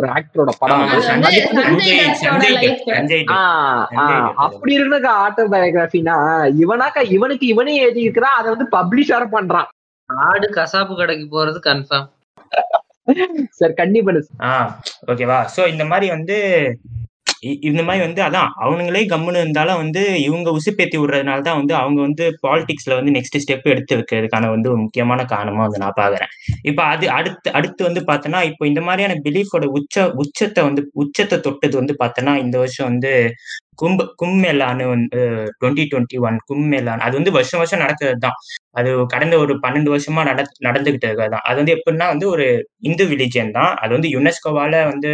ஒரு ஆக்டரோட படம் ஆமா ஆமா அது. அது சஞ்சய் வந்து அதுக்கு வந்து சஞ்சய் தத்தோட சஞ்சய் தத் லைஃப். சஞ்சய் தத் ஆஹ் சஞ்சய் ஆஹ் தத் அது அப்படி இருந்தக்கா ஆட்டோ பயோகிராஃபினா இவனாக்கா இவனுக்கு இவனே எழுதி இருக்கிறான். அதை வந்து பப்ளிஷர் பண்றான். ஆடு கசாப்பு கடைக்கு போறது கன்ஃபார்ம். சரி கண்டிப்பா ஆஹ் ஓகேவா. சோ இந்த மாதிரி வந்து இ- இந்த மாதிரி வந்து அதான் அவனுங்களே கம்முன்னு இருந்தாலும் வந்து இவங்க உசுப்பேத்தி விடுறதுனால தான் வந்து அவங்க வந்து பாலிடிக்ஸ்ல வந்து நெக்ஸ்ட் ஸ்டெப் எடுத்து வைக்கிறதுக்கான வந்து ஒரு முக்கியமான காரணமா வந்து நான் பாக்குறேன். இப்ப அது அடுத்து அடுத்து வந்து பார்த்தோன்னா இப்போ இந்த மாதிரியான பிலீஃபோட உச்ச உச்சத்தை வந்து உச்சத்தை தொட்டது வந்து பார்த்தோன்னா இந்த வருஷம் வந்து கும்ப கும்மேளான்னு வந்து டுவெண்ட்டி டுவெண்ட்டி ஒன் கும்மேளான் அது வந்து வருஷம் வருஷம் நடக்கிறது தான். அது கடந்த ஒரு பன்னெண்டு வருஷமா நட நடந்துகிட்டு இருக்கிறது தான். அது வந்து எப்படின்னா வந்து ஒரு இந்து ரிலிஜியன் தான். அது வந்து யுனெஸ்கோவால வந்து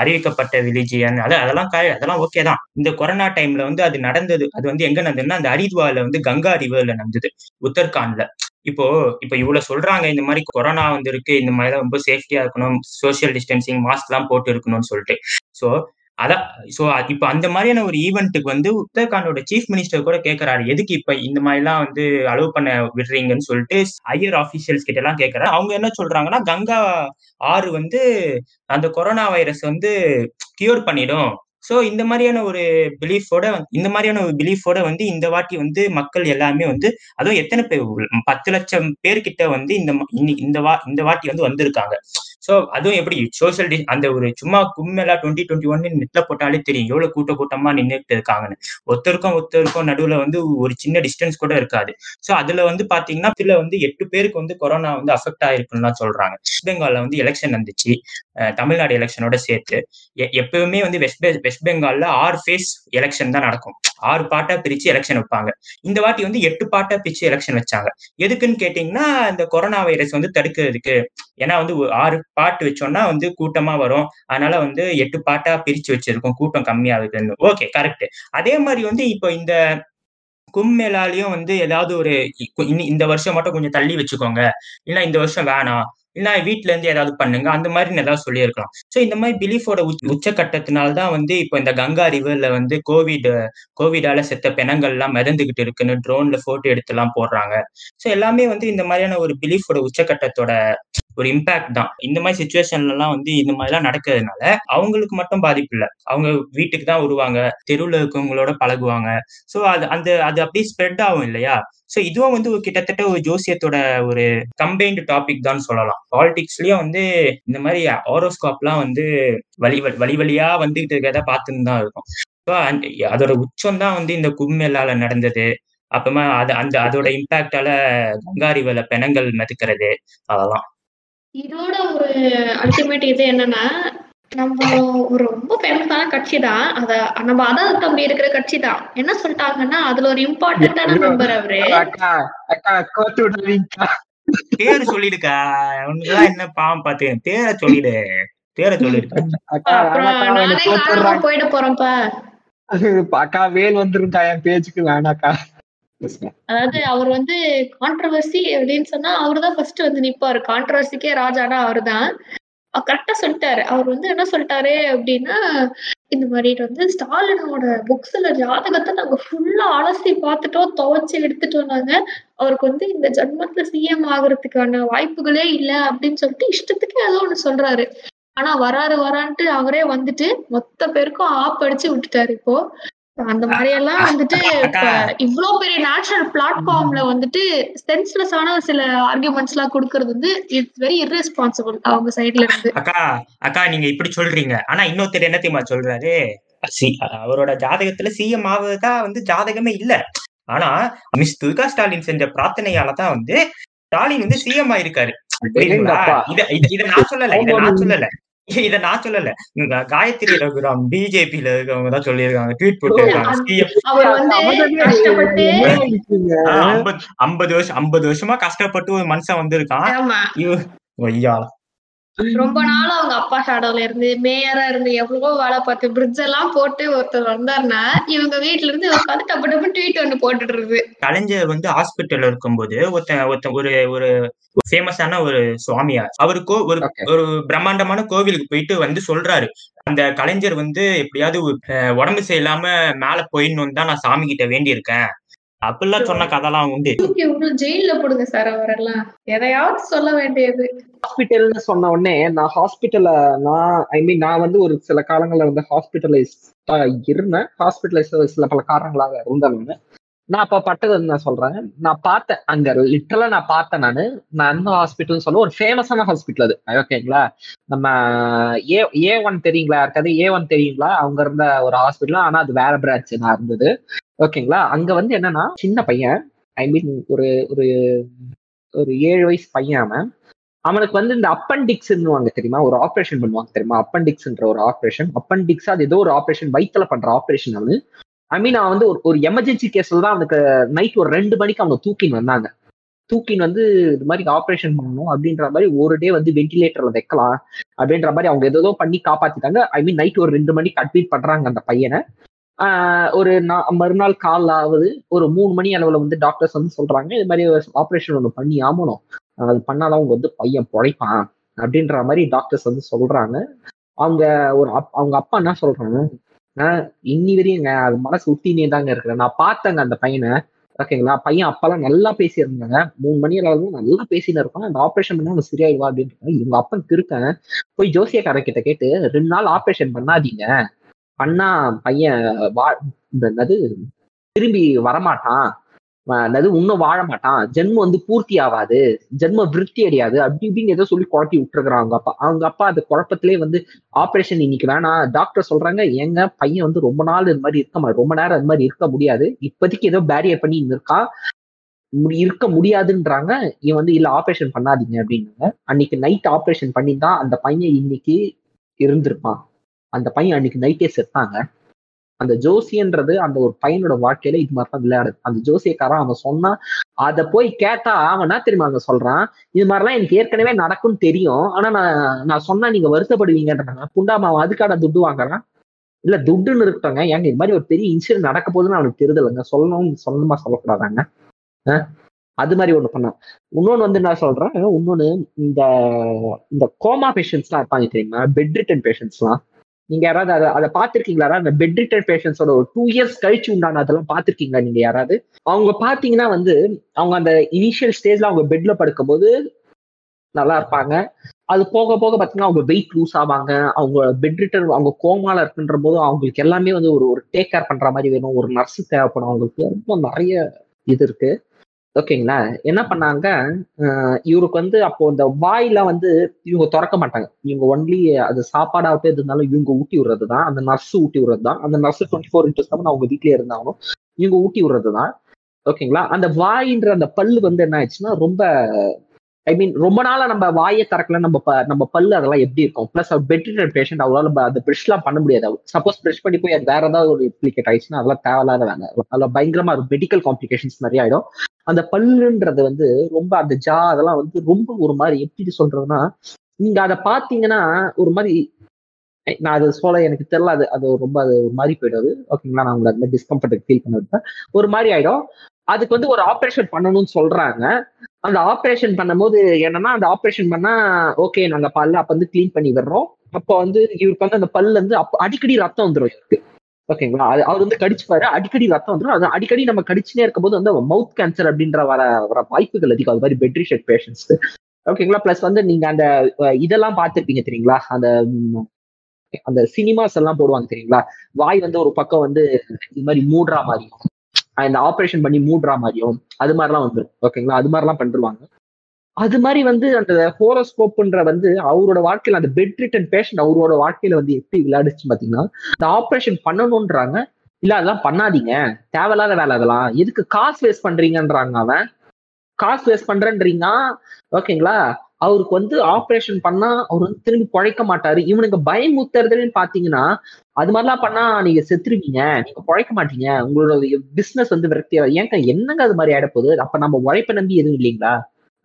அறிவிக்கப்பட்ட ரிலிஜியன் அது அதெல்லாம் அதெல்லாம் ஓகே தான். இந்த கொரோனா டைம்ல வந்து அது நடந்தது, அது வந்து எங்க நடந்ததுன்னா அந்த ஹரித்வார்ல வந்து கங்கா ரிவர்ல நடந்தது, உத்தரகாண்ட்ல. இப்போ இப்போ இவ்வளவு சொல்றாங்க இந்த மாதிரி கொரோனா வந்து இருக்கு, இந்த மாதிரிலாம் ரொம்ப சேஃப்டியா இருக்கணும், சோசியல் டிஸ்டன்சிங், மாஸ்க் எல்லாம் போட்டு இருக்கணும்னு சொல்லிட்டு. ஸோ அதான் ஸோ இப்போ அந்த மாதிரியான ஒரு ஈவெண்ட்டுக்கு வந்து உத்தரகாண்டோட சீஃப் மினிஸ்டர் கூட கேட்கறாரு, எதுக்கு இப்ப இந்த மாதிரிலாம் வந்து அலோவ் பண்ண விடுறீங்கன்னு சொல்லிட்டு ஹையர் ஆஃபீஷியல்ஸ் கிட்ட எல்லாம் கேட்கறாரு. அவங்க என்ன சொல்றாங்கன்னா, கங்கா ஆறு வந்து அந்த கொரோனா வைரஸ் வந்து கியூர் பண்ணிடும். ஸோ இந்த மாதிரியான ஒரு பிலீஃபோட இந்த மாதிரியான ஒரு பிலீஃபோட வந்து இந்த வாட்டி வந்து மக்கள் எல்லாமே வந்து, அதுவும் எத்தனை பேர், பத்து லட்சம் பேர்கிட்ட வந்து இந்த இந்த வா இந்த வாட்டி வந்து வந்திருக்காங்க. ஸோ அதுவும் எப்படி சோசியல் டிஸ் அந்த ஒரு சும்மா கும்மெல்லாம் டுவெண்ட்டி டுவெண்ட்டி ஒன்னு நெட்ல போட்டாலே தெரியும் எவ்வளவு கூட்ட கூட்டமா நின்றுட்டு இருக்காங்கன்னு. ஒருத்தருக்கும் ஒருத்தருக்கும் நடுவில் வந்து ஒரு சின்ன டிஸ்டன்ஸ் கூட இருக்காது. ஸோ அதுல வந்து பாத்தீங்கன்னா இதுல வந்து எட்டு பேருக்கு வந்து கொரோனா வந்து அஃபெக்ட் ஆயிருக்குன்னா சொல்றாங்க. வெஸ்ட் பெங்கால்ல வந்து எலெக்ஷன் வந்துச்சு, தமிழ்நாடு எலெக்ஷனோட சேர்த்து. எப்பவுமே வந்து வெஸ்ட் வெஸ்ட் பெங்கால்ல ஆறு ஃபேஸ் எலெக்ஷன் தான் நடக்கும், ஆறு பாட்டா பிரிச்சு எலெக்ஷன் வைப்பாங்க. இந்த வாட்டி வந்து எட்டு பாட்டா பிரிச்சு எலெக்ஷன் வச்சாங்க. எதுக்குன்னு கேட்டீங்கன்னா இந்த கொரோனா வைரஸ் வந்து தடுக்கிறதுக்கு. ஏன்னா வந்து ஆறு பாட்டு வச்சோம்னா வந்து கூட்டமா வரும், அதனால வந்து எட்டு பாட்டா பிரிச்சு வச்சிருக்கோம், கூட்டம் கம்மியா இருக்குன்னு. Okay, correct. அதே மாதிரி வந்து இப்போ இந்த கும்மேளாலையும் வந்து ஏதாவது ஒரு இந்த வருஷம் மட்டும் கொஞ்சம் தள்ளி வச்சுக்கோங்க, இல்லைன்னா இந்த வருஷம் வேணாம், இல்லைன்னா வீட்டுல இருந்து ஏதாவது பண்ணுங்க, அந்த மாதிரி ஏதாவது சொல்லியிருக்கலாம். ஸோ இந்த மாதிரி பிலீஃபோட உச்சக்கட்டத்தினால்தான் வந்து இப்போ இந்த கங்கா ரிவர்ல வந்து கோவிட் கோவிடால செத்த பிணங்கள் எல்லாம் மிதந்துகிட்டு இருக்குன்னு ட்ரோன்ல போட்டோ எடுத்து எல்லாம் போடுறாங்க. ஸோ எல்லாமே வந்து இந்த மாதிரியான ஒரு பிலீஃபோட உச்சக்கட்டத்தோட ஒரு இம்பாக்ட் தான். இந்த மாதிரி சுச்சுவேஷன்ல எல்லாம் வந்து இந்த மாதிரி எல்லாம் நடக்கிறதுனால அவங்களுக்கு மட்டும் பாதிப்பு இல்லை, அவங்க வீட்டுக்கு தான் வருவாங்க, தெருவில் இருக்கவங்களோட பழகுவாங்க. ஸோ அது அந்த அது அப்படியே ஸ்ப்ரெட் ஆகும் இல்லையா. ஸோ இதுவும் வந்து கிட்டத்தட்ட ஒரு ஜோசியத்தோட ஒரு கம்பைன்டு டாபிக் தான் சொல்லலாம். பாலிடிக்ஸ்லயும் வந்து இந்த மாதிரி ஹாரோஸ்கோப்லாம் வந்து வழி வழி வழியா வந்துகிட்டு இருக்கிறத பார்த்துன்னு தான் இருக்கும். ஸோ அதோட உச்சம் தான் வந்து இந்த கும்மேளால நடந்தது. அப்புறமா அது அந்த அதோட இம்பாக்டால கங்காரி வல பெணங்கள் மிதக்கிறது. அதெல்லாம் இதோட ஒரு அல்டிமேட் இது என்னன்னா, நம்ம ஒரு ரொம்ப ஃபேமஸான கட்சி தான், அத நம்ம அதாவது தம்பி இருக்கிற கட்சி தான் என்ன சொல்லிட்டாங்கன்னா அதுல ஒரு இம்பார்ட்டன்டான மெம்பர் அவரு. பேரு சொல்லிடுக்கா, அவனுக்குலாம் என்ன பாவம் பாத்து பேரை சொல்லிடு, பேரை சொல்லிடுக்கா போயிட போறோம்ப்பா. அக்கா வேல் வந்துருக்கா, என் பேச்சுக்கு வேணாக்கா. அதாவது அவர் வந்து கான்ட்ரவர்சி அப்படின்னு சொன்னா அவருதான் ஃபர்ஸ்ட் வந்து நிப்பாரு, கான்ட்ரவர்சிக்கே ராஜானா அவருதான். கரெக்டா சொல்லிட்டாரு. அவர் வந்து என்ன சொல்லிட்டாரு அப்படின்னா, இந்த மாதிரி வந்து ஸ்டாலினோட புக்ஸ்ல ஜாதகத்தை நாங்க ஃபுல்லா அலசி பார்த்துட்டோம், துவைச்சு எடுத்துட்டு வந்தாங்க, அவருக்கு வந்து இந்த ஜென்மத்துல சிஎம் ஆகுறதுக்கான வாய்ப்புகளே இல்லை அப்படின்னு சொல்லிட்டு இஷ்டத்துக்கு ஏதோ ஒண்ணு சொல்றாரு. ஆனா வராரு வரான்ட்டு அவரே வந்துட்டு மொத்த பேருக்கும் ஆப் அடிச்சு விட்டுட்டாரு. இப்போ அந்த மாதிரி எல்லாம் வந்துட்டு இவ்வளவு பெரிய நேஷனல் பிளாட்ஃபார்ம்ல வந்துட்டு சென்ஸ்லெஸ் ஆன சில ஆர்குமெண்ட்ஸ் எல்லாம் கொடுக்கறது வந்து இட்ஸ் வெரி இர்ரெஸ்பான்சிபிள் அவங்க சைட்ல இருந்து. அக்கா அக்கா நீங்க இப்படி சொல்றீங்க, ஆனா இன்னொருத்தர் என்ன தெரியுமா சொல்றாரு, அவரோட ஜாதகத்துல சிஎம் ஆகுறதா வந்து ஜாதகமே இல்ல, ஆனா மிஸ் துர்கா ஸ்டாலின் செஞ்ச பிரார்த்தனையாலதான் வந்து ஸ்டாலின் வந்து சிஎம் ஆயிருக்காரு. இத நான் சொல்லல, இத நான் சொல்லல இத நான் சொல்லல காயத்ரி ரகுராம் பிஜேபியில இருக்கவங்க தான் சொல்லியிருக்காங்க, ட்வீட் போட்டிருக்காங்க. ஐம்பது வருஷம் ஐம்பது வருஷமா கஷ்டப்பட்டு ஒரு மனுஷன் வந்திருக்கான். ரொம்ப நாள் அவங்க அப்பா ஷாடோல இருந்து மேயரா இருந்து எவ்வளவோ வேலை பார்த்து பிரிட்ஜ் எல்லாம் போட்டு ஒருத்தர் வந்தாருன்னா இவங்க வீட்டுல இருந்து உட்காந்து டப்பு டப்பு ட்வீட் ஒண்ணு போட்டுட்டு இருக்கு. கலைஞர் வந்து ஹாஸ்பிட்டல் இருக்கும்போது ஒருத்தன் ஒருத்தன் ஒரு ஒரு ஃபேமஸான ஒரு சுவாமியார் அவருக்கோ ஒரு ஒரு பிரம்மாண்டமான கோவிலுக்கு போயிட்டு வந்து சொல்றாரு, அந்த கலைஞர் வந்து எப்படியாவது உடம்பு சரியில்லாம மேல போயிடணும்னு தான் நான் சாமி கிட்ட வேண்டி இருக்கேன் அப்படிலாம் சொன்ன கதெல்லாம் உண்டு. ஜெயில போடுங்க சார் அவரெல்லாம், எதையாவது சொல்ல வேண்டியது. ஹாஸ்பிட்டல்னு சொன்ன உடனே நான் ஹாஸ்பிட்டல நான் ஐ மீன் நான் வந்து ஒரு சில காலங்கள்ல வந்து ஹாஸ்பிட்டலைஸ் இருந்தேன். ஹாஸ்பிட்டலைஸ் சில பல காரணங்களாக இருந்தாலுமே நான் அப்ப பட்டதுன்னு நான் சொல்றேன். நான் பார்த்தேன் அங்க லிட்டரலா நான் பார்த்தேன். நானு நான் அந்த ஹாஸ்பிட்டல்னு சொல்லுவேன், ஒரு ஃபேமஸான ஹாஸ்பிட்டல் அது, ஓகேங்களா. நம்ம ஏ ஏ ஒன் தெரியுங்களா, யாருக்காவது ஏ ஒன் தெரியுங்களா? அவங்க இருந்த ஒரு ஹாஸ்பிட்டல், ஆனா அது வேற பிரான்ச் நான் இருந்தது, ஓகேங்களா. அங்க வந்து என்னன்னா சின்ன பையன், ஐ மீன் ஒரு ஒரு ஒரு ஏழு வயசு பையன், அவன் அவனுக்கு வந்து இந்த அப்பண்டிக்ஸ்ன்னுவாங்க தெரியுமா, ஒரு ஆப்ரேஷன் பண்ணுவாங்க தெரியுமா, அப்பண்டிக்ஸ்ன்ற ஒரு ஆப்ரேஷன். அப்பண்டிக்ஸ் அது ஏதோ ஒரு ஆப்ரேஷன், வயிற்றுல பண்ற ஆப்ரேஷன். அவனு ஐ மீன் அவன் வந்து ஒரு ஒரு எமர்ஜென்சி கேஸ்ல தான் அவனுக்கு நைட் ஒரு ரெண்டு மணிக்கு அவங்க தூக்கின்னு வந்தாங்க. தூக்கின் வந்து இது மாதிரி ஆப்ரேஷன் பண்ணணும் அப்படின்ற மாதிரி ஒரு டே வந்து வென்டிலேட்டர்ல வைக்கலாம் அப்படின்ற மாதிரி அவங்க ஏதோ பண்ணி காப்பாத்திட்டாங்க. ஐ மீன் நைட் ஒரு ரெண்டு மணிக்கு அட்மிட் பண்றாங்க அந்த பையனை. ஒரு மறுநாள் கால் ஆகுது, ஒரு மூணு மணி அளவுல வந்து டாக்டர்ஸ் வந்து சொல்றாங்க இது மாதிரி ஆப்ரேஷன் ஒன்று பண்ணி ஆகணும், அது பண்ணாதான் அவங்க வந்து பையன் பொழைப்பான் அப்படின்ற மாதிரி டாக்டர்ஸ் வந்து சொல்றாங்க. அவங்க ஒரு அவங்க அப்பா என்ன சொல்றாங்க, இன்னி வரையுங்க அது மனசு உத்தினே தாங்க இருக்கிறேன், நான் பார்த்தேங்க அந்த பையனை, ஓகேங்களா, பையன் அப்பெல்லாம் நல்லா பேசியிருந்தாங்க, மூணு மணி அளவு நல்லா பேசினு இருப்பான், அந்த ஆப்ரேஷன் பண்ணா அவன் சரியாயிடுவா அப்படின்ட்டு. இவங்க அப்பன் திருக்கேன் போய் ஜோசியக்கார கிட்ட கேட்டு ரெண்டு நாள் ஆப்ரேஷன் பண்ணாதீங்க, பண்ணா பையன் வா என்னது திரும்பி வரமாட்டான், அதாவது இன்னும் வாழ மாட்டான், ஜென்மம் வந்து பூர்த்தி ஆகாது, ஜென்ம விருத்தி அடையாது அப்படி இப்படின்னு ஏதோ சொல்லி குழப்பி விட்டுருக்குறான் அவங்க அப்பா. அவங்க அப்பா அந்த குழப்பத்திலே வந்து ஆப்ரேஷன் இன்னைக்கு வேணாம், டாக்டர் சொல்றாங்க ஏங்க பையன் வந்து ரொம்ப நாள் இது மாதிரி இருக்க மாட்டேன், ரொம்ப நேரம் அது மாதிரி இருக்க முடியாது, இப்போதைக்கு ஏதோ பேரியர் பண்ணி இருக்கான் இருக்க முடியாதுன்றாங்க. இவன் வந்து இல்லை ஆப்ரேஷன் பண்ணாதீங்க அப்படின்னாங்க. அன்னைக்கு நைட் ஆப்ரேஷன் பண்ணி தான் அந்த பையன் இன்னைக்கு இருந்திருப்பான். அந்த பையன் அன்னைக்கு நைட்டே செத்தாங்க. அந்த ஜோசியன்றது அந்த ஒரு பையனோட வாழ்க்கையில இது மாதிரிலாம் விளையாடுது. அந்த ஜோசியக்காரன் அவன் சொன்னா அதை போய் கேட்டா அவனா தெரியுமா அங்க சொல்றான், இது மாதிரிலாம் எனக்கு ஏற்கனவே நடக்கும்னு தெரியும், ஆனா நான் நான் சொன்னா நீங்க வருத்தப்படுவீங்கன்றாங்க. புண்டாமா அதுக்கான துட்டு வாங்குறான். இல்ல துட்டுன்னு இருக்கவங்க ஏங்க இது மாதிரி ஒரு பெரிய இன்சிடென்ட் நடக்க போதுன்னு அவனுக்கு தெரிதலைங்க, சொல்லணும் சொல்லணுமா சொல்லக்கூடாதாங்க. ஆஹ் அது மாதிரி ஒண்ணு பண்ணான். இன்னொன்னு வந்து நான் சொல்றேன், இன்னொன்னு இந்த இந்த கோமா பேஷண்ட்ஸ் எல்லாம் இருப்பாங்க தெரியுமா, பெட் ரிட்டன் பேஷண்ட்ஸ் எல்லாம், நீங்க யாராவது அதை அதை பார்த்துருக்கீங்களா? அந்த பெட் ரிட்டன் பேஷண்ட்ஸோட ஒரு டூ இயர்ஸ் கழிச்சு உண்டான அதெல்லாம் பார்த்துருக்கீங்களா நீங்க யாராவது? அவங்க பார்த்தீங்கன்னா வந்து அவங்க அந்த இனிஷியல் ஸ்டேஜ்ல அவங்க பெட்ல படுக்கும்போது நல்லா இருப்பாங்க, அது போக போக பார்த்தீங்கன்னா அவங்க வெயிட் லூஸ் ஆவாங்க, அவங்க பெட் ரிட்டன் அவங்க கோமால இருக்குன்ற போது அவங்களுக்கு எல்லாமே வந்து ஒரு ஒரு டேக் கேர் பண்ற மாதிரி வேணும், ஒரு நர்ஸு தேவைப்படும், அவங்களுக்கு ரொம்ப நிறைய இது இருக்கு, ஓகேங்களா. என்ன பண்ணாங்க, இவருக்கு வந்து அப்போ இந்த வாயில வந்து இவங்க திறக்க மாட்டாங்க, இவங்க ஒன்லி அது சாப்பாடாகட்டும் எது இருந்தாலும் இவங்க ஊட்டி விடுறது தான், அந்த நர்ஸு ஊட்டி விடுறது தான், அந்த nurse twenty four into seven அவங்க வீட்லயே இருந்தாலும் இவங்க ஊட்டி விடுறது தான், ஓகேங்களா. அந்த வாயின்ற அந்த பல்லு வந்து என்ன ஆயிடுச்சுன்னா ரொம்ப ஐ மீன் ரொம்ப நாளா நம்ம வாயை திறக்கல, நம்ம நம்ம பல்லு அதெல்லாம் எப்படி இருக்கும், பிளஸ் அவர் பெட் ரிட்டன் பேஷண்ட் அவரால் அந்த ப்ரெஷ்லாம் பண்ண முடியாது, சப்போஸ் ப்ரெஷ் பண்ணி போய் அது வேற ஏதாவது ஒரு இம்ப்ளிகேட் ஆயிடுச்சுன்னா அதெல்லாம் தேவையில்லாதவங்க, அதில் பயங்கரமா ஒரு மெடிக்கல் காம்ப்ளிகேஷன்ஸ் நிறைய ஆயிடும். அந்த பல்லுன்றது வந்து ரொம்ப அந்த ஜா அதெல்லாம் வந்து ரொம்ப ஒரு மாதிரி எப்படி சொல்றதுன்னா, நீங்க அதை பார்த்தீங்கன்னா ஒரு மாதிரி, நான் அது சொல்ல எனக்கு தெரியல, அது அது ரொம்ப அது ஒரு மாதிரி போயிடுவது, ஓகேங்களா. நான் உங்களை அது மாதிரி டிஸ்கம்ஃபர்ட் ஃபீல் பண்ணிவிட்டேன், ஒரு மாதிரி ஆயிடும். அதுக்கு வந்து ஒரு ஆப்ரேஷன் பண்ணணும்னு சொல்றாங்க. அந்த ஆப்ரேஷன் பண்ணும்போது என்னன்னா, அந்த ஆப்ரேஷன் பண்ணா ஓகே நாங்க பல்ல அப்ப வந்து கிளீன் பண்ணி விடுறோம், அப்போ வந்து இவருக்கு வந்து அந்த பல்லு வந்து அடிக்கடி ரத்தம் வந்துடும் இவருக்கு, ஓகேங்களா. அது அவர் வந்து கடிச்சுப்பாரு, அடிக்கடி ரத்தம் வந்துடும், அது அடிக்கடி நம்ம கடிச்சுனே இருக்கும்போது வந்து மவுத் கேன்சர் அப்படின்ற வர வர வாய்ப்புகள் அதிகம், அது மாதிரி பெட் ரிட்டன் பேஷண்ட்ஸ்க்கு, ஓகேங்களா. பிளஸ் வந்து நீங்க அந்த இதெல்லாம் பார்த்துருப்பீங்க தெரியுங்களா, அந்த அந்த சினிமாஸ் எல்லாம் போடுவாங்க தெரியுங்களா, வாய் வந்து ஒரு பக்கம் வந்து இது மாதிரி மூடுறா மாதிரியும், இந்த ஆப்ரேஷன் பண்ணி மூடுறா மாதிரியும் அது மாதிரிலாம் வந்துடும், ஓகேங்களா. அது மாதிரிலாம் பண்ணிருவாங்க. அது மாதிரி வந்து அந்த ஹோரோஸ்கோப்ன்ற வந்து அவரோட வாழ்க்கையில அந்த பெட் ரிட்டன் பேஷண்ட் அவரோட வாழ்க்கையில வந்து எப்படி விளையாடுச்சு பாத்தீங்கன்னா, இந்த ஆப்ரேஷன் பண்ணணும்ன்றாங்க, இல்ல அதெல்லாம் பண்ணாதீங்க தேவையில்லாத வேலை, அதெல்லாம் எதுக்கு காசு வேஸ்ட் பண்றீங்கன்றாங்க. அவன் காசு வேஸ்ட் பண்றேன்றீங்க, ஓகேங்களா. அவருக்கு வந்து ஆப்ரேஷன் பண்ணா அவர் வந்து திரும்பி பொழைக்க மாட்டாரு, இவனுக்கு பயமுத்துறதுன்னு பாத்தீங்கன்னா அது மாதிரிலாம் பண்ணா நீங்க செத்துருவீங்க, நீங்க பொழைக்க மாட்டீங்க, உங்களோட பிசினஸ் வந்து விரக்தியா, ஏங்க என்னங்க அது மாதிரி ஆயிடப்போகுது, அப்ப நம்ம உழைப்ப நம்பி எதுவும் இல்லைங்களா.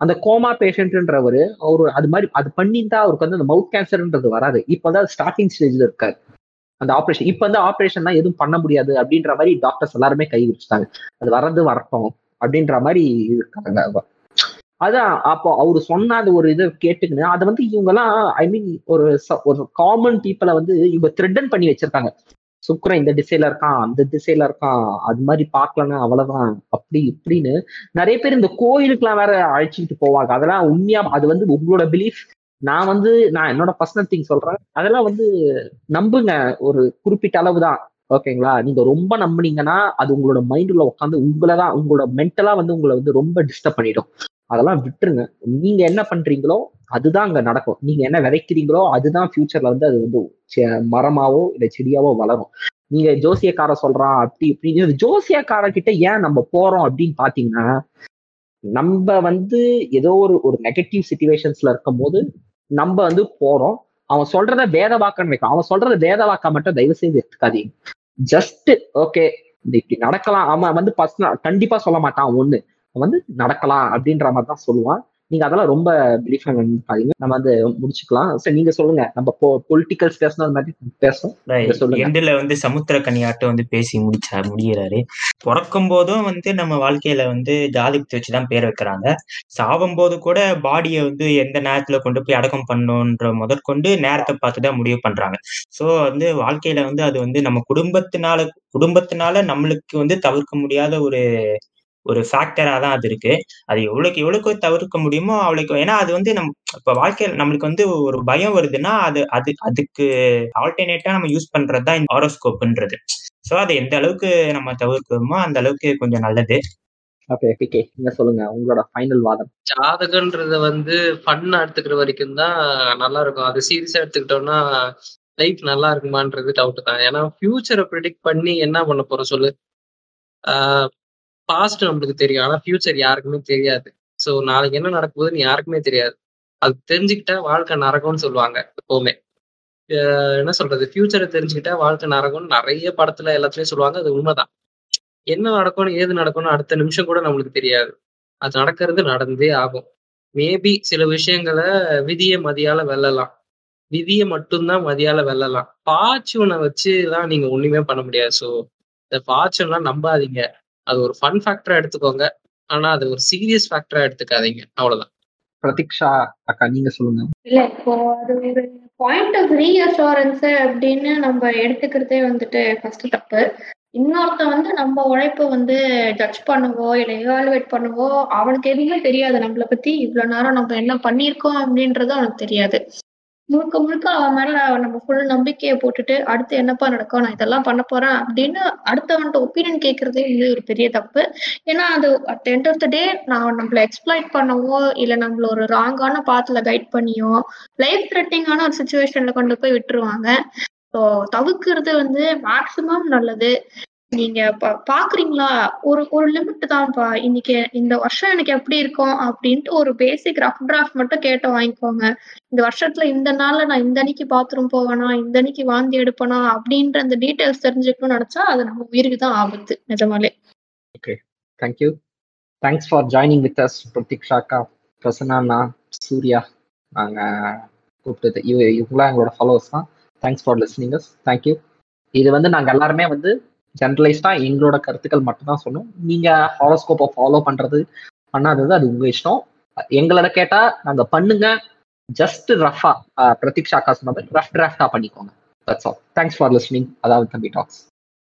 அந்த கோமா பேஷண்ட்ன்றவர் அவரு அது மாதிரி அது பண்ணியிருந்தா அவருக்கு வந்து அந்த மவுத் கேன்சர்ன்றது வராது. இப்போ வந்து ஸ்டார்டிங் ஸ்டேஜ்ல இருக்காரு அந்த ஆப்ரேஷன், இப்போ வந்து ஆப்ரேஷன் தான் எதுவும் பண்ண முடியாது அப்படின்ற மாதிரி டாக்டர்ஸ் எல்லாருமே கை விரிச்சுட்டாங்க, அது வரது வரட்டும் அப்படின்ற மாதிரி இருக்காங்க. அதான் அப்போ அவரு சொன்ன அந்த ஒரு இதை கேட்டுக்கின்னு அதை வந்து இவங்கெல்லாம் ஐ மீன் ஒரு ஒரு காமன் பீப்புளை வந்து இவங்க த்ரெட்டன் பண்ணி வச்சிருக்காங்க. சுக்கரன் இந்த திசையில இருக்கான், அந்த திசையில இருக்கான், அது மாதிரி பார்க்கலன்னா அவ்வளவுதான் அப்படி இப்படின்னு நிறைய பேர் இந்த கோயிலுக்குலாம் வேற அழைச்சிக்கிட்டு போவாங்க. அதெல்லாம் உண்மையா, அது வந்து உங்களோட பிலீஃப், நான் வந்து நான் என்னோட பர்சனல் திங் சொல்றேன், அதெல்லாம் வந்து நம்புங்க ஒரு குறிப்பிட்ட அளவு தான், ஓகேங்களா. நீங்க ரொம்ப நம்புனீங்கன்னா அது உங்களோட மைண்டுள்ள உட்காந்து உங்களை தான் உங்களோட மென்டலா வந்து உங்களை வந்து ரொம்ப டிஸ்டர்ப் பண்ணிடும். அதெல்லாம் விட்டுருங்க, நீங்க என்ன பண்றீங்களோ அதுதான் அங்க நடக்கும், நீங்க என்ன விதைக்கிறீங்களோ அதுதான் ஃபியூச்சர்ல வந்து அது வந்து மரமாவோ இல்லை செடியாவோ வளரும். நீங்க ஜோசியக்கார சொல்றான் அப்படி இப்படி, ஜோசியக்கார கிட்ட ஏன் நம்ம போறோம் அப்படின்னு பாத்தீங்கன்னா, நம்ம வந்து ஏதோ ஒரு ஒரு நெகட்டிவ் சிச்சுவேஷன்ஸ்ல இருக்கும் போது நம்ம வந்து போறோம், அவன் சொல்றத வேத வாக்கான்னு வைக்கும், அவன் சொல்றத வேத வாக்கா மட்டும் தயவு செய்து எடுத்துக்காதீங்க. ஜஸ்ட் ஓகே இப்படி நடக்கலாம், அவன் வந்து பர்சனல் கண்டிப்பா சொல்ல மாட்டான் ஒண்ணு, வந்து நடக்கலாம் அப்படின்ற மாதிரி தான் சொல்லுவான். நீங்க அதெல்லாம் ரொம்ப பிலீஃபா வந்து பாருங்க. நம்ம வந்து முடிச்சுக்கலாம். சரி, நீங்க சொல்லுங்க. நம்ம பொலிட்டிக்கல்ஸ் பேசணும், அது மாதிரி பேசணும். எண்டில் வந்து சமுத்திர கன்னியாட்டம் வந்து பேசி முடிச்சா முடியறாரு. பிறக்கும் போதும் வந்து நம்ம வாழ்க்கையில வந்து ஜாதிபத்தி வச்சுதான் பேர் வைக்கிறாங்க. சாகும் போது கூட பாடியை வந்து எந்த நேரத்துல கொண்டு போய் அடக்கம் பண்ணணுன்ற முதற்கொண்டு நேரத்தை பார்த்துதான் முடிவு பண்றாங்க. ஸோ வந்து வாழ்க்கையில வந்து அது வந்து நம்ம குடும்பத்தினால குடும்பத்தினால நம்மளுக்கு வந்து தவிர்க்க முடியாத ஒரு ஒரு ஃபேக்டரா தான் அது இருக்கு. அது எவ்வளவுக்கு எவ்வளவுக்கு தவிர்க்க முடியுமோ அவ்வளவுக்கு. ஏன்னா அது வந்து நம்ம இப்ப வாழ்க்கையில நம்மளுக்கு வந்து ஒரு பயம் வருதுன்னா அது அது அதுக்கு ஆல்டர்னேட்டா நம்ம யூஸ் பண்றதுதான் இந்த ஹாரோஸ்கோப்ன்றது. சோ அது எந்த அளவுக்கு நம்ம தவிர்க்கணுமோ அந்த அளவுக்கு கொஞ்சம் நல்லது. ஓகே பிகே, நீங்க சொல்லுங்க உங்களோட ஃபைனல் வாதம். ஜாதகம்ன்றது வந்து ஃபன்னா எடுத்துக்கிற வரைக்கும் தான் நல்லா இருக்கும். அது சீரியஸா எடுத்துக்கிட்டோம்னா லைஃப் நல்லா இருக்குமான்றது டவுட் தான். ஏன்னா ஃபியூச்சரை ப்ரிடிக்ட் பண்ணி என்ன பண்ண போறோம் சொல்லு? பாஸ்ட் நம்மளுக்கு தெரியும், ஆனா ஃபியூச்சர் யாருக்குமே தெரியாது. ஸோ நாளைக்கு என்ன நடக்க போகுதுன்னு யாருக்குமே தெரியாது. அது தெரிஞ்சுக்கிட்டா வாழ்க்கை நரகம்னு சொல்லுவாங்க. எப்பவுமே என்ன சொல்றது, ஃபியூச்சரை தெரிஞ்சுக்கிட்டா வாழ்க்கை நரகம்னு நிறைய படத்துல எல்லாத்துலயும் சொல்லுவாங்க. அது உண்மைதான். என்ன நடக்கணும் ஏது நடக்கணும் அடுத்த நிமிஷம் கூட நம்மளுக்கு தெரியாது. அது நடக்கிறது நடந்தே ஆகும். மேபி சில விஷயங்களை விதியை மதியால வெல்லலாம், விதியை மட்டும்தான் மதியால வெல்லலாம். ஃபார்ச்சூனை வச்சு எல்லாம் நீங்க ஒண்ணுமே பண்ண முடியாது. ஸோ இந்த ஃபார்ச்சூன்லாம் நம்பாதீங்க. அது ஒரு ஃபன் ஃபேக்டரா எடுத்துக்கோங்க, ஆனா அது ஒரு சீரியஸ் ஃபேக்டரா எடுத்துக்காதீங்க. அவ்வளவுதான். பிரதீக்ஷா அக்கா, நீங்க சொல்லுங்க. இல்ல, இப்போ அது ஒரு பாயிண்ட் ஆஃப் ரீஅஷூரன்ஸ் அப்படின்னு நம்ம எடுத்துக்கிறதே வந்துட்டு ஃபர்ஸ்ட் தப்பு. இன்னொருத்த வந்து நம்ம உழைப்பு வந்து ஜட்ஜ் பண்ணுவோ இல்லை இவாலுவேட் பண்ணுவோ, அவனுக்கு எதுவுமே தெரியாது. நம்மளை பத்தி இவ்வளவு நேரம் நம்ம என்ன பண்ணியிருக்கோம் அப்படின்றது அவனுக்கு தெரியாது. முழுக்க முழுக்க அவன் மேல நம்ம ஃபுல் நம்பிக்கையை போட்டுட்டு அடுத்து என்னப்பா நடக்கும், நான் இதெல்லாம் பண்ண போறேன் அப்படின்னு அடுத்தவன்ட்டு ஒப்பீனியன் கேட்கறதே வந்து ஒரு பெரிய தப்பு. ஏன்னா அது at end of the day நான் நம்மள எக்ஸ்ப்ளாய்ட் பண்ணவோ இல்லை நம்மள ஒரு ராங்கான பாத்துல கைட் பண்ணியோ லைஃப் த்ரெட்டிங்கான ஒரு சுச்சுவேஷன்ல கொண்டு போய் விட்டுருவாங்க. ஸோ தவிர்க்கிறது வந்து மேக்சிமம் நல்லது. நீங்க பாக்குறீங்களா, ஒரு ஒரு லிமிட் தான்ப்பா. இன்னைக்கு இந்த வருஷம் எனக்கு எப்படி இருக்கும் அப்படின்ட்டு ஒரு பேசிக் ரஃப் டிராஃப்ட் மட்டும் கேட்டு வாங்கிக்கோங்க. இந்த வருஷத்துல இந்த நாள்ல நான் இந்த அன்னைக்கு பாத்ரூம் போவேனா, இந்த அன்னைக்கு வாந்தி எடுப்பேனா அப்படின்ற அந்த டீட்டெயில்ஸ் தெரிஞ்சுக்கணும்னு நினைச்சா அது நம்ம உயிருக்கு தான் ஆபத்து நிஜமாலே. Okay, thank you. Thanks for joining with us பிரதீக்ஷாக்கா, பிரசன்னா, சூர்யா. நாங்க கூப்பிட்டது இவங்களாம் எங்களோட ஃபாலோவர்ஸ் தான். Thanks for listening us. Thank you. இது வந்து நாங்க எல்லாருமே வந்து ஜெனரலைஸ்டா எங்களோட கருத்துக்கள் மட்டும்தான் சொன்னோம். நீங்க ஹாரோஸ்கோப்பை ஃபாலோ பண்றது பண்ணாதது அது உங்க இஷ்டம். எங்களோட கேட்டா நாங்க பண்ணுங்க, ஜஸ்ட் ரஃபா பிரதீக்ஷாக்கா சொன்னது ரஃப் டிராஃப்டா பண்ணிக்கோங்க. That's all. Thanks for listening. அதாவது தம்பி டாக்ஸ்.